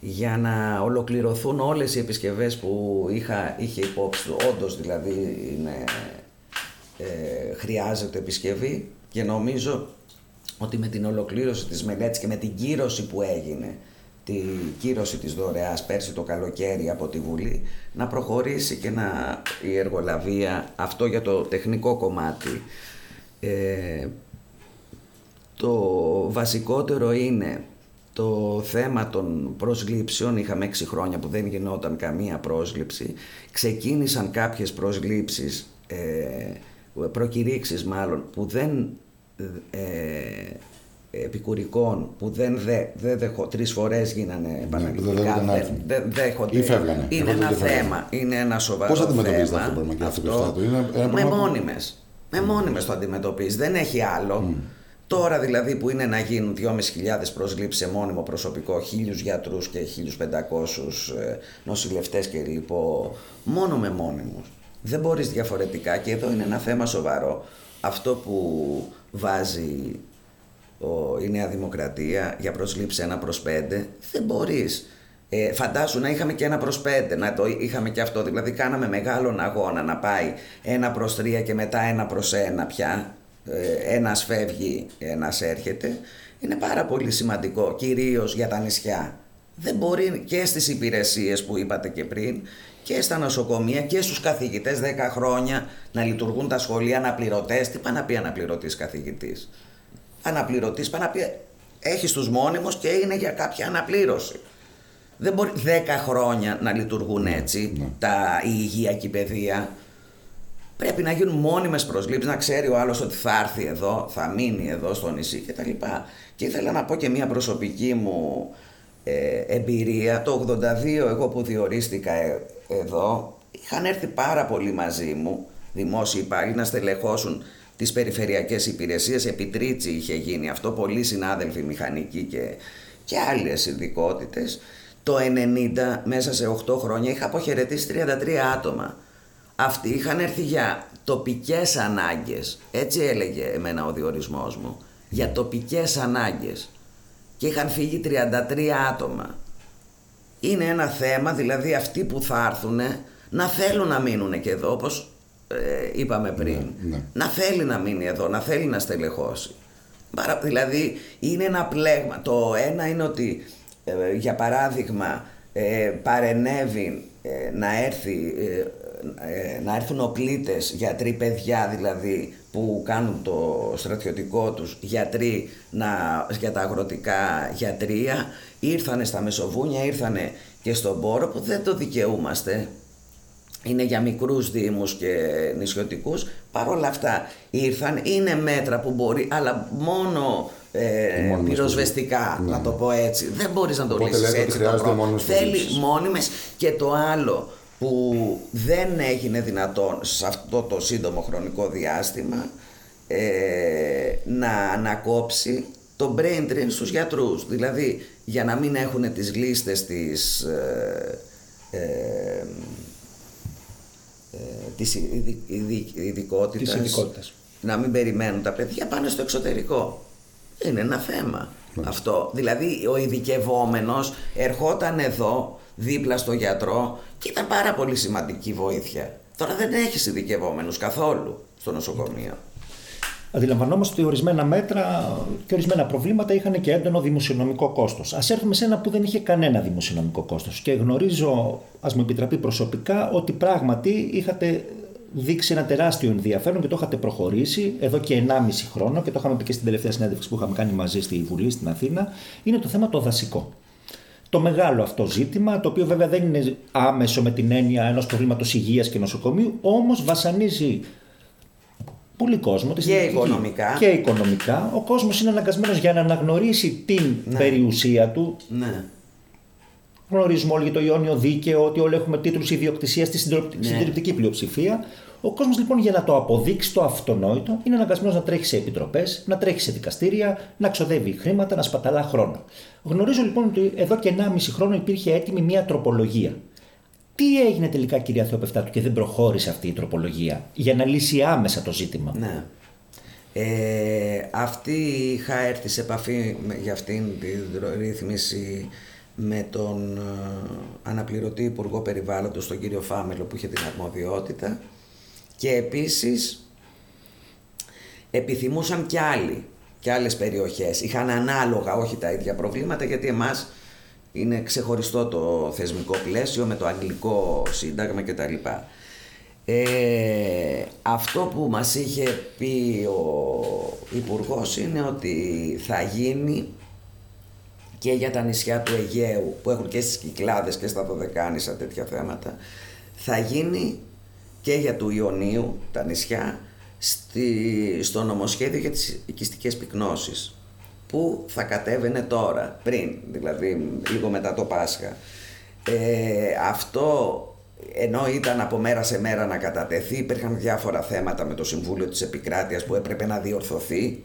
για να ολοκληρωθούν όλες οι επισκευές που είχε υπόψη του. Όντως δηλαδή είναι, χρειάζεται επισκευή, και νομίζω ότι με την ολοκλήρωση της μελέτης και με την κύρωση που έγινε, τη κύρωση της δωρεάς πέρσι το καλοκαίρι από τη Βουλή, να προχωρήσει και η εργολαβία. Αυτό για το τεχνικό κομμάτι. Το βασικότερο είναι το θέμα των προσλήψεων. Είχαμε 6 χρόνια που δεν γινόταν καμία πρόσληψη. Ξεκίνησαν κάποιες προσλήψεις, προκηρύξεις μάλλον, που δεν... επικουρικών που δεν δέχονται, 3 φορές γίνανε επαναληπτικά, δεν δέχονται, ή είναι ένα θέμα, είναι ένα σοβαρό θέμα. Πώς αντιμετωπίζετε αυτό το πράγμα και αυτό? Με μόνιμες το αντιμετωπίζεις, δεν έχει άλλο. Τώρα δηλαδή που είναι να γίνουν 2.500 προσλήψεις σε μόνιμο προσωπικό, 1.000 γιατρούς και 1.500 νοσηλευτές και λοιπό, μόνο με μόνιμους. Δεν μπορείς διαφορετικά, και εδώ είναι ένα θέμα σοβαρό. Αυτό που βάζει η Νέα Δημοκρατία για προσλήψη 1/5 δεν μπορείς. Φαντάσου να είχαμε και 1/5, να το είχαμε και αυτό. Δηλαδή κάναμε μεγάλον αγώνα να πάει 1/3 και μετά 1/1 πια. Ένας φεύγει, ένας έρχεται. Είναι πάρα πολύ σημαντικό, κυρίως για τα νησιά. Δεν μπορεί, και στις υπηρεσίες που είπατε και πριν, και στα νοσοκομεία και στους καθηγητές, 10 χρόνια να λειτουργούν τα σχολεία αναπληρωτές. Τι πάει να πει αναπληρωτής καθηγητής? Αναπληρωτής πάει να πει, έχεις τους μόνιμους και είναι για κάποια αναπλήρωση. Δεν μπορεί 10 χρόνια να λειτουργούν έτσι η υγεία και η παιδεία. Πρέπει να γίνουν μόνιμες προσλήψεις, να ξέρει ο άλλος ότι θα έρθει εδώ, θα μείνει εδώ στο νησί κτλ. Και ήθελα να πω και μια προσωπική μου εμπειρία. Το 1982 εγώ που διορίστηκα εδώ, είχαν έρθει πάρα πολλοί μαζί μου δημόσιοι υπάλληλοι να στελεχώσουν τις περιφερειακές υπηρεσίες. Επί Τρίτσι είχε γίνει αυτό, πολλοί συνάδελφοι μηχανικοί και άλλες ειδικότητες. Το 1990 μέσα σε 8 χρόνια είχα αποχαιρετήσει 33 άτομα. Αυτοί είχαν έρθει για τοπικές ανάγκες, έτσι έλεγε εμένα ο διορισμός μου, για τοπικές ανάγκες, και είχαν φύγει 33 άτομα. Είναι ένα θέμα δηλαδή αυτοί που θα έρθουν να θέλουν να μείνουν και εδώ, όπως είπαμε πριν. Να θέλει να μείνει εδώ, να θέλει να στελεχώσει. Δηλαδή είναι ένα πλέγμα. Το ένα είναι ότι για παράδειγμα παρενέβη να έρθουν οπλίτες, γιατροί, παιδιά δηλαδή που κάνουν το στρατιωτικό τους, γιατροί για τα αγροτικά γιατρεία, ήρθανε στα Μεσοβούνια, ήρθανε και στον Πόρο, που δεν το δικαιούμαστε. είναι για μικρούς δήμους και νησιωτικούς. Παρ' όλα αυτά ήρθαν, είναι μέτρα που μπορεί, αλλά μόνο πυροσβεστικά, να το πω έτσι. Δεν μπορείς να το λύσεις έτσι το πρόβλημα. Θέλει μόνιμες. Και το άλλο που δεν έγινε δυνατόν σε αυτό το σύντομο χρονικό διάστημα να ανακόψει το brain drain στους γιατρούς. Δηλαδή, για να μην έχουν τις λίστες της... της ειδικότητας, να μην περιμένουν τα παιδιά, πάνε στο εξωτερικό. Είναι ένα θέμα αυτό. Δηλαδή ο ειδικευόμενος ερχόταν εδώ δίπλα στο γιατρό και ήταν πάρα πολύ σημαντική βοήθεια. Τώρα δεν έχεις ειδικευόμενους καθόλου στο νοσοκομείο. Αντιλαμβανόμαστε ότι ορισμένα μέτρα και ορισμένα προβλήματα είχαν και έντονο δημοσιονομικό κόστος. Ας έρθουμε σε ένα που δεν είχε κανένα δημοσιονομικό κόστος. Και γνωρίζω, ας μου επιτραπεί προσωπικά, ότι πράγματι είχατε δείξει ένα τεράστιο ενδιαφέρον και το είχατε προχωρήσει εδώ και 1,5 χρόνο και το είχαμε πει και στην τελευταία συνέντευξη που είχαμε κάνει μαζί στη Βουλή, στην Αθήνα. Είναι το θέμα το δασικό. Το μεγάλο αυτό ζήτημα, το οποίο βέβαια δεν είναι άμεσο με την έννοια ενός προβλήματος υγείας και νοσοκομείου, όμως βασανίζει πολύ κόσμο, και οικονομικά. Και οικονομικά. Ο κόσμος είναι αναγκασμένος για να αναγνωρίσει την περιουσία του. Ναι. Γνωρίζουμε όλοι για το Ιόνιο Δίκαιο, ότι όλοι έχουμε τίτλους ιδιοκτησίας στη συντριπτική πλειοψηφία. Ο κόσμος λοιπόν, για να το αποδείξει το αυτονόητο, είναι αναγκασμένος να τρέχει σε επιτροπές, να τρέχει σε δικαστήρια, να ξοδεύει χρήματα, να σπαταλά χρόνο. Γνωρίζω λοιπόν ότι εδώ και 1,5 χρόνο υπήρχε έτοιμη μια τροπολογία. Τι έγινε τελικά, κυρία Θεοπεφτάτου, και δεν προχώρησε αυτή η τροπολογία για να λύσει άμεσα το ζήτημα? Ναι. Αυτή είχα έρθει σε επαφή για αυτήν την ρύθμιση με τον αναπληρωτή Υπουργό Περιβάλλοντος, τον κύριο Φάμελο, που είχε την αρμοδιότητα, και επίσης επιθυμούσαν κι άλλοι, κι άλλες περιοχές. Είχαν ανάλογα, όχι τα ίδια προβλήματα, γιατί εμάς είναι ξεχωριστό το θεσμικό πλαίσιο με το αγγλικό σύνταγμα κτλ. Αυτό που μας είχε πει ο Υπουργός είναι ότι θα γίνει και για τα νησιά του Αιγαίου, που έχουν και στις Κυκλάδες και στα Δωδεκάνησα τέτοια θέματα, θα γίνει και για του Ιωνίου τα νησιά στο νομοσχέδιο για τις οικιστικές πυκνώσεις, που θα κατέβαινε τώρα, πριν, δηλαδή λίγο μετά το Πάσχα. Αυτό, ενώ ήταν από μέρα σε μέρα να κατατεθεί, υπήρχαν διάφορα θέματα με το Συμβούλιο της Επικράτειας που έπρεπε να διορθωθεί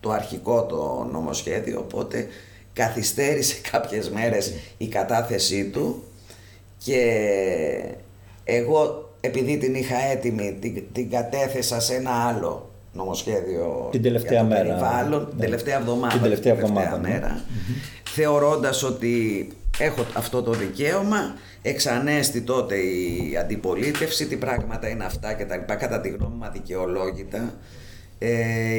το αρχικό το νομοσχέδιο, οπότε καθυστέρησε κάποιες μέρες η κατάθεσή του, και εγώ, επειδή την είχα έτοιμη, την κατέθεσα σε ένα άλλο νομοσχέδιο την τελευταία για το περιβάλλον, την τελευταία εβδομάδα, μέρα, θεωρώντας ότι έχω αυτό το δικαίωμα. Εξανέστη τότε η αντιπολίτευση τι πράγματα είναι αυτά και τα λοιπά, κατά τη γνώμη μου αδικαιολόγητα,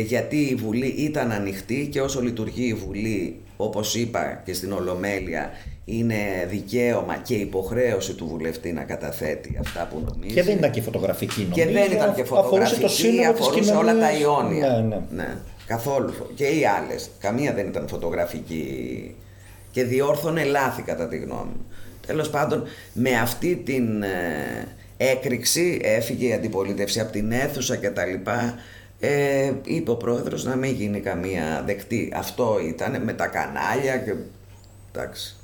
γιατί η Βουλή ήταν ανοιχτή, και όσο λειτουργεί η Βουλή, όπως είπα και στην Ολομέλεια, είναι δικαίωμα και υποχρέωση του βουλευτή να καταθέτει αυτά που νομίζει. Και δεν ήταν και φωτογραφική, νομίζω. Και δεν ήταν και φωτογραφική, αφορούσε όλα τα Ιόνια. Ναι. Καθόλου. Και οι άλλες. Καμία δεν ήταν φωτογραφική. Και διόρθωνε λάθη, κατά τη γνώμη μου. Τέλος πάντων, με αυτή την έκρηξη έφυγε η αντιπολίτευση από την αίθουσα κτλ. Είπε ο πρόεδρος να μην γίνει καμία δεκτή. Αυτό ήταν με τα κανάλια και. Εντάξει.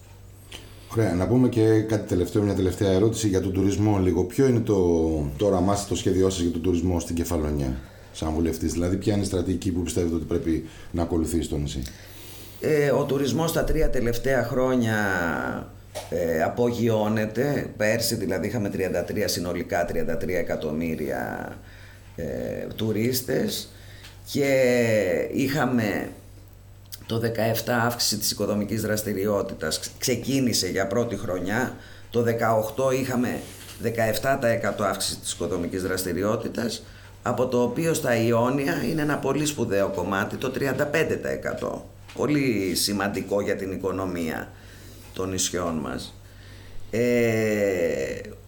Ωραία, να πούμε και κάτι τελευταίο, μια τελευταία ερώτηση για τον τουρισμό λίγο. Ποιο είναι το όραμά σας, το σχέδιό σας για τον τουρισμό στην Κεφαλονιά, σαν βουλευτής? Δηλαδή, ποια είναι η στρατηγική που πιστεύετε ότι πρέπει να ακολουθήσει το νησί? Ο τουρισμός τα 3 τελευταία χρόνια απογειώνεται. Πέρσι δηλαδή είχαμε 33 εκατομμύρια τουρίστες, και είχαμε το 17 αύξηση της οικοδομικής δραστηριότητας, ξεκίνησε για πρώτη χρονιά. Το 18 είχαμε 17% αύξηση της οικοδομικής δραστηριότητας, από το οποίο στα Ιόνια είναι ένα πολύ σπουδαίο κομμάτι, το 35%. Πολύ σημαντικό για την οικονομία των νησιών μας.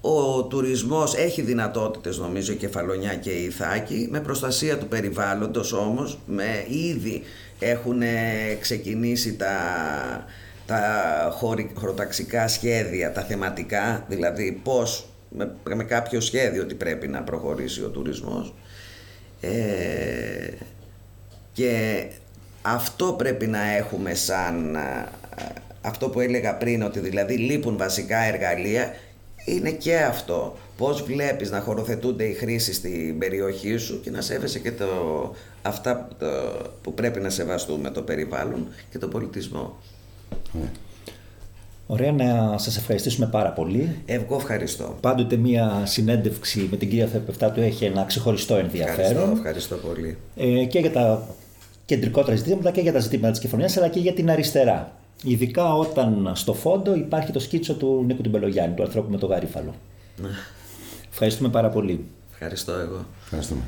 Ο τουρισμός έχει δυνατότητες, νομίζω, η Κεφαλονιά και η Ιθάκη, με προστασία του περιβάλλοντος όμως, με ήδη έχουν ξεκινήσει τα χωροταξικά σχέδια, τα θεματικά, δηλαδή πώς με κάποιο σχέδιο ότι πρέπει να προχωρήσει ο τουρισμός. Και αυτό πρέπει να έχουμε σαν αυτό που έλεγα πριν, ότι δηλαδή λείπουν βασικά εργαλεία, είναι και αυτό. Πώς βλέπεις να χωροθετούνται οι χρήσεις στην περιοχή σου και να σέβεσαι και αυτά που πρέπει να σεβαστούμε, το περιβάλλον και τον πολιτισμό. Ωραία, να σας ευχαριστήσουμε πάρα πολύ. Εγώ ευχαριστώ. Πάντοτε μια συνέντευξη με την κυρία Θεοπεφτάτου έχει ένα ξεχωριστό ενδιαφέρον. Ευχαριστώ πολύ. Και για τα κεντρικότερα ζητήματα και για τα ζητήματα της Κεφαλονιάς, αλλά και για την αριστερά. Ειδικά όταν στο φόντο υπάρχει το σκίτσο του Νίκου Τουμπελογιάννη, του ανθρώπου με το γαρίφαλο. Ευχαριστούμε πάρα πολύ. Ευχαριστώ εγώ. Ευχαριστούμε.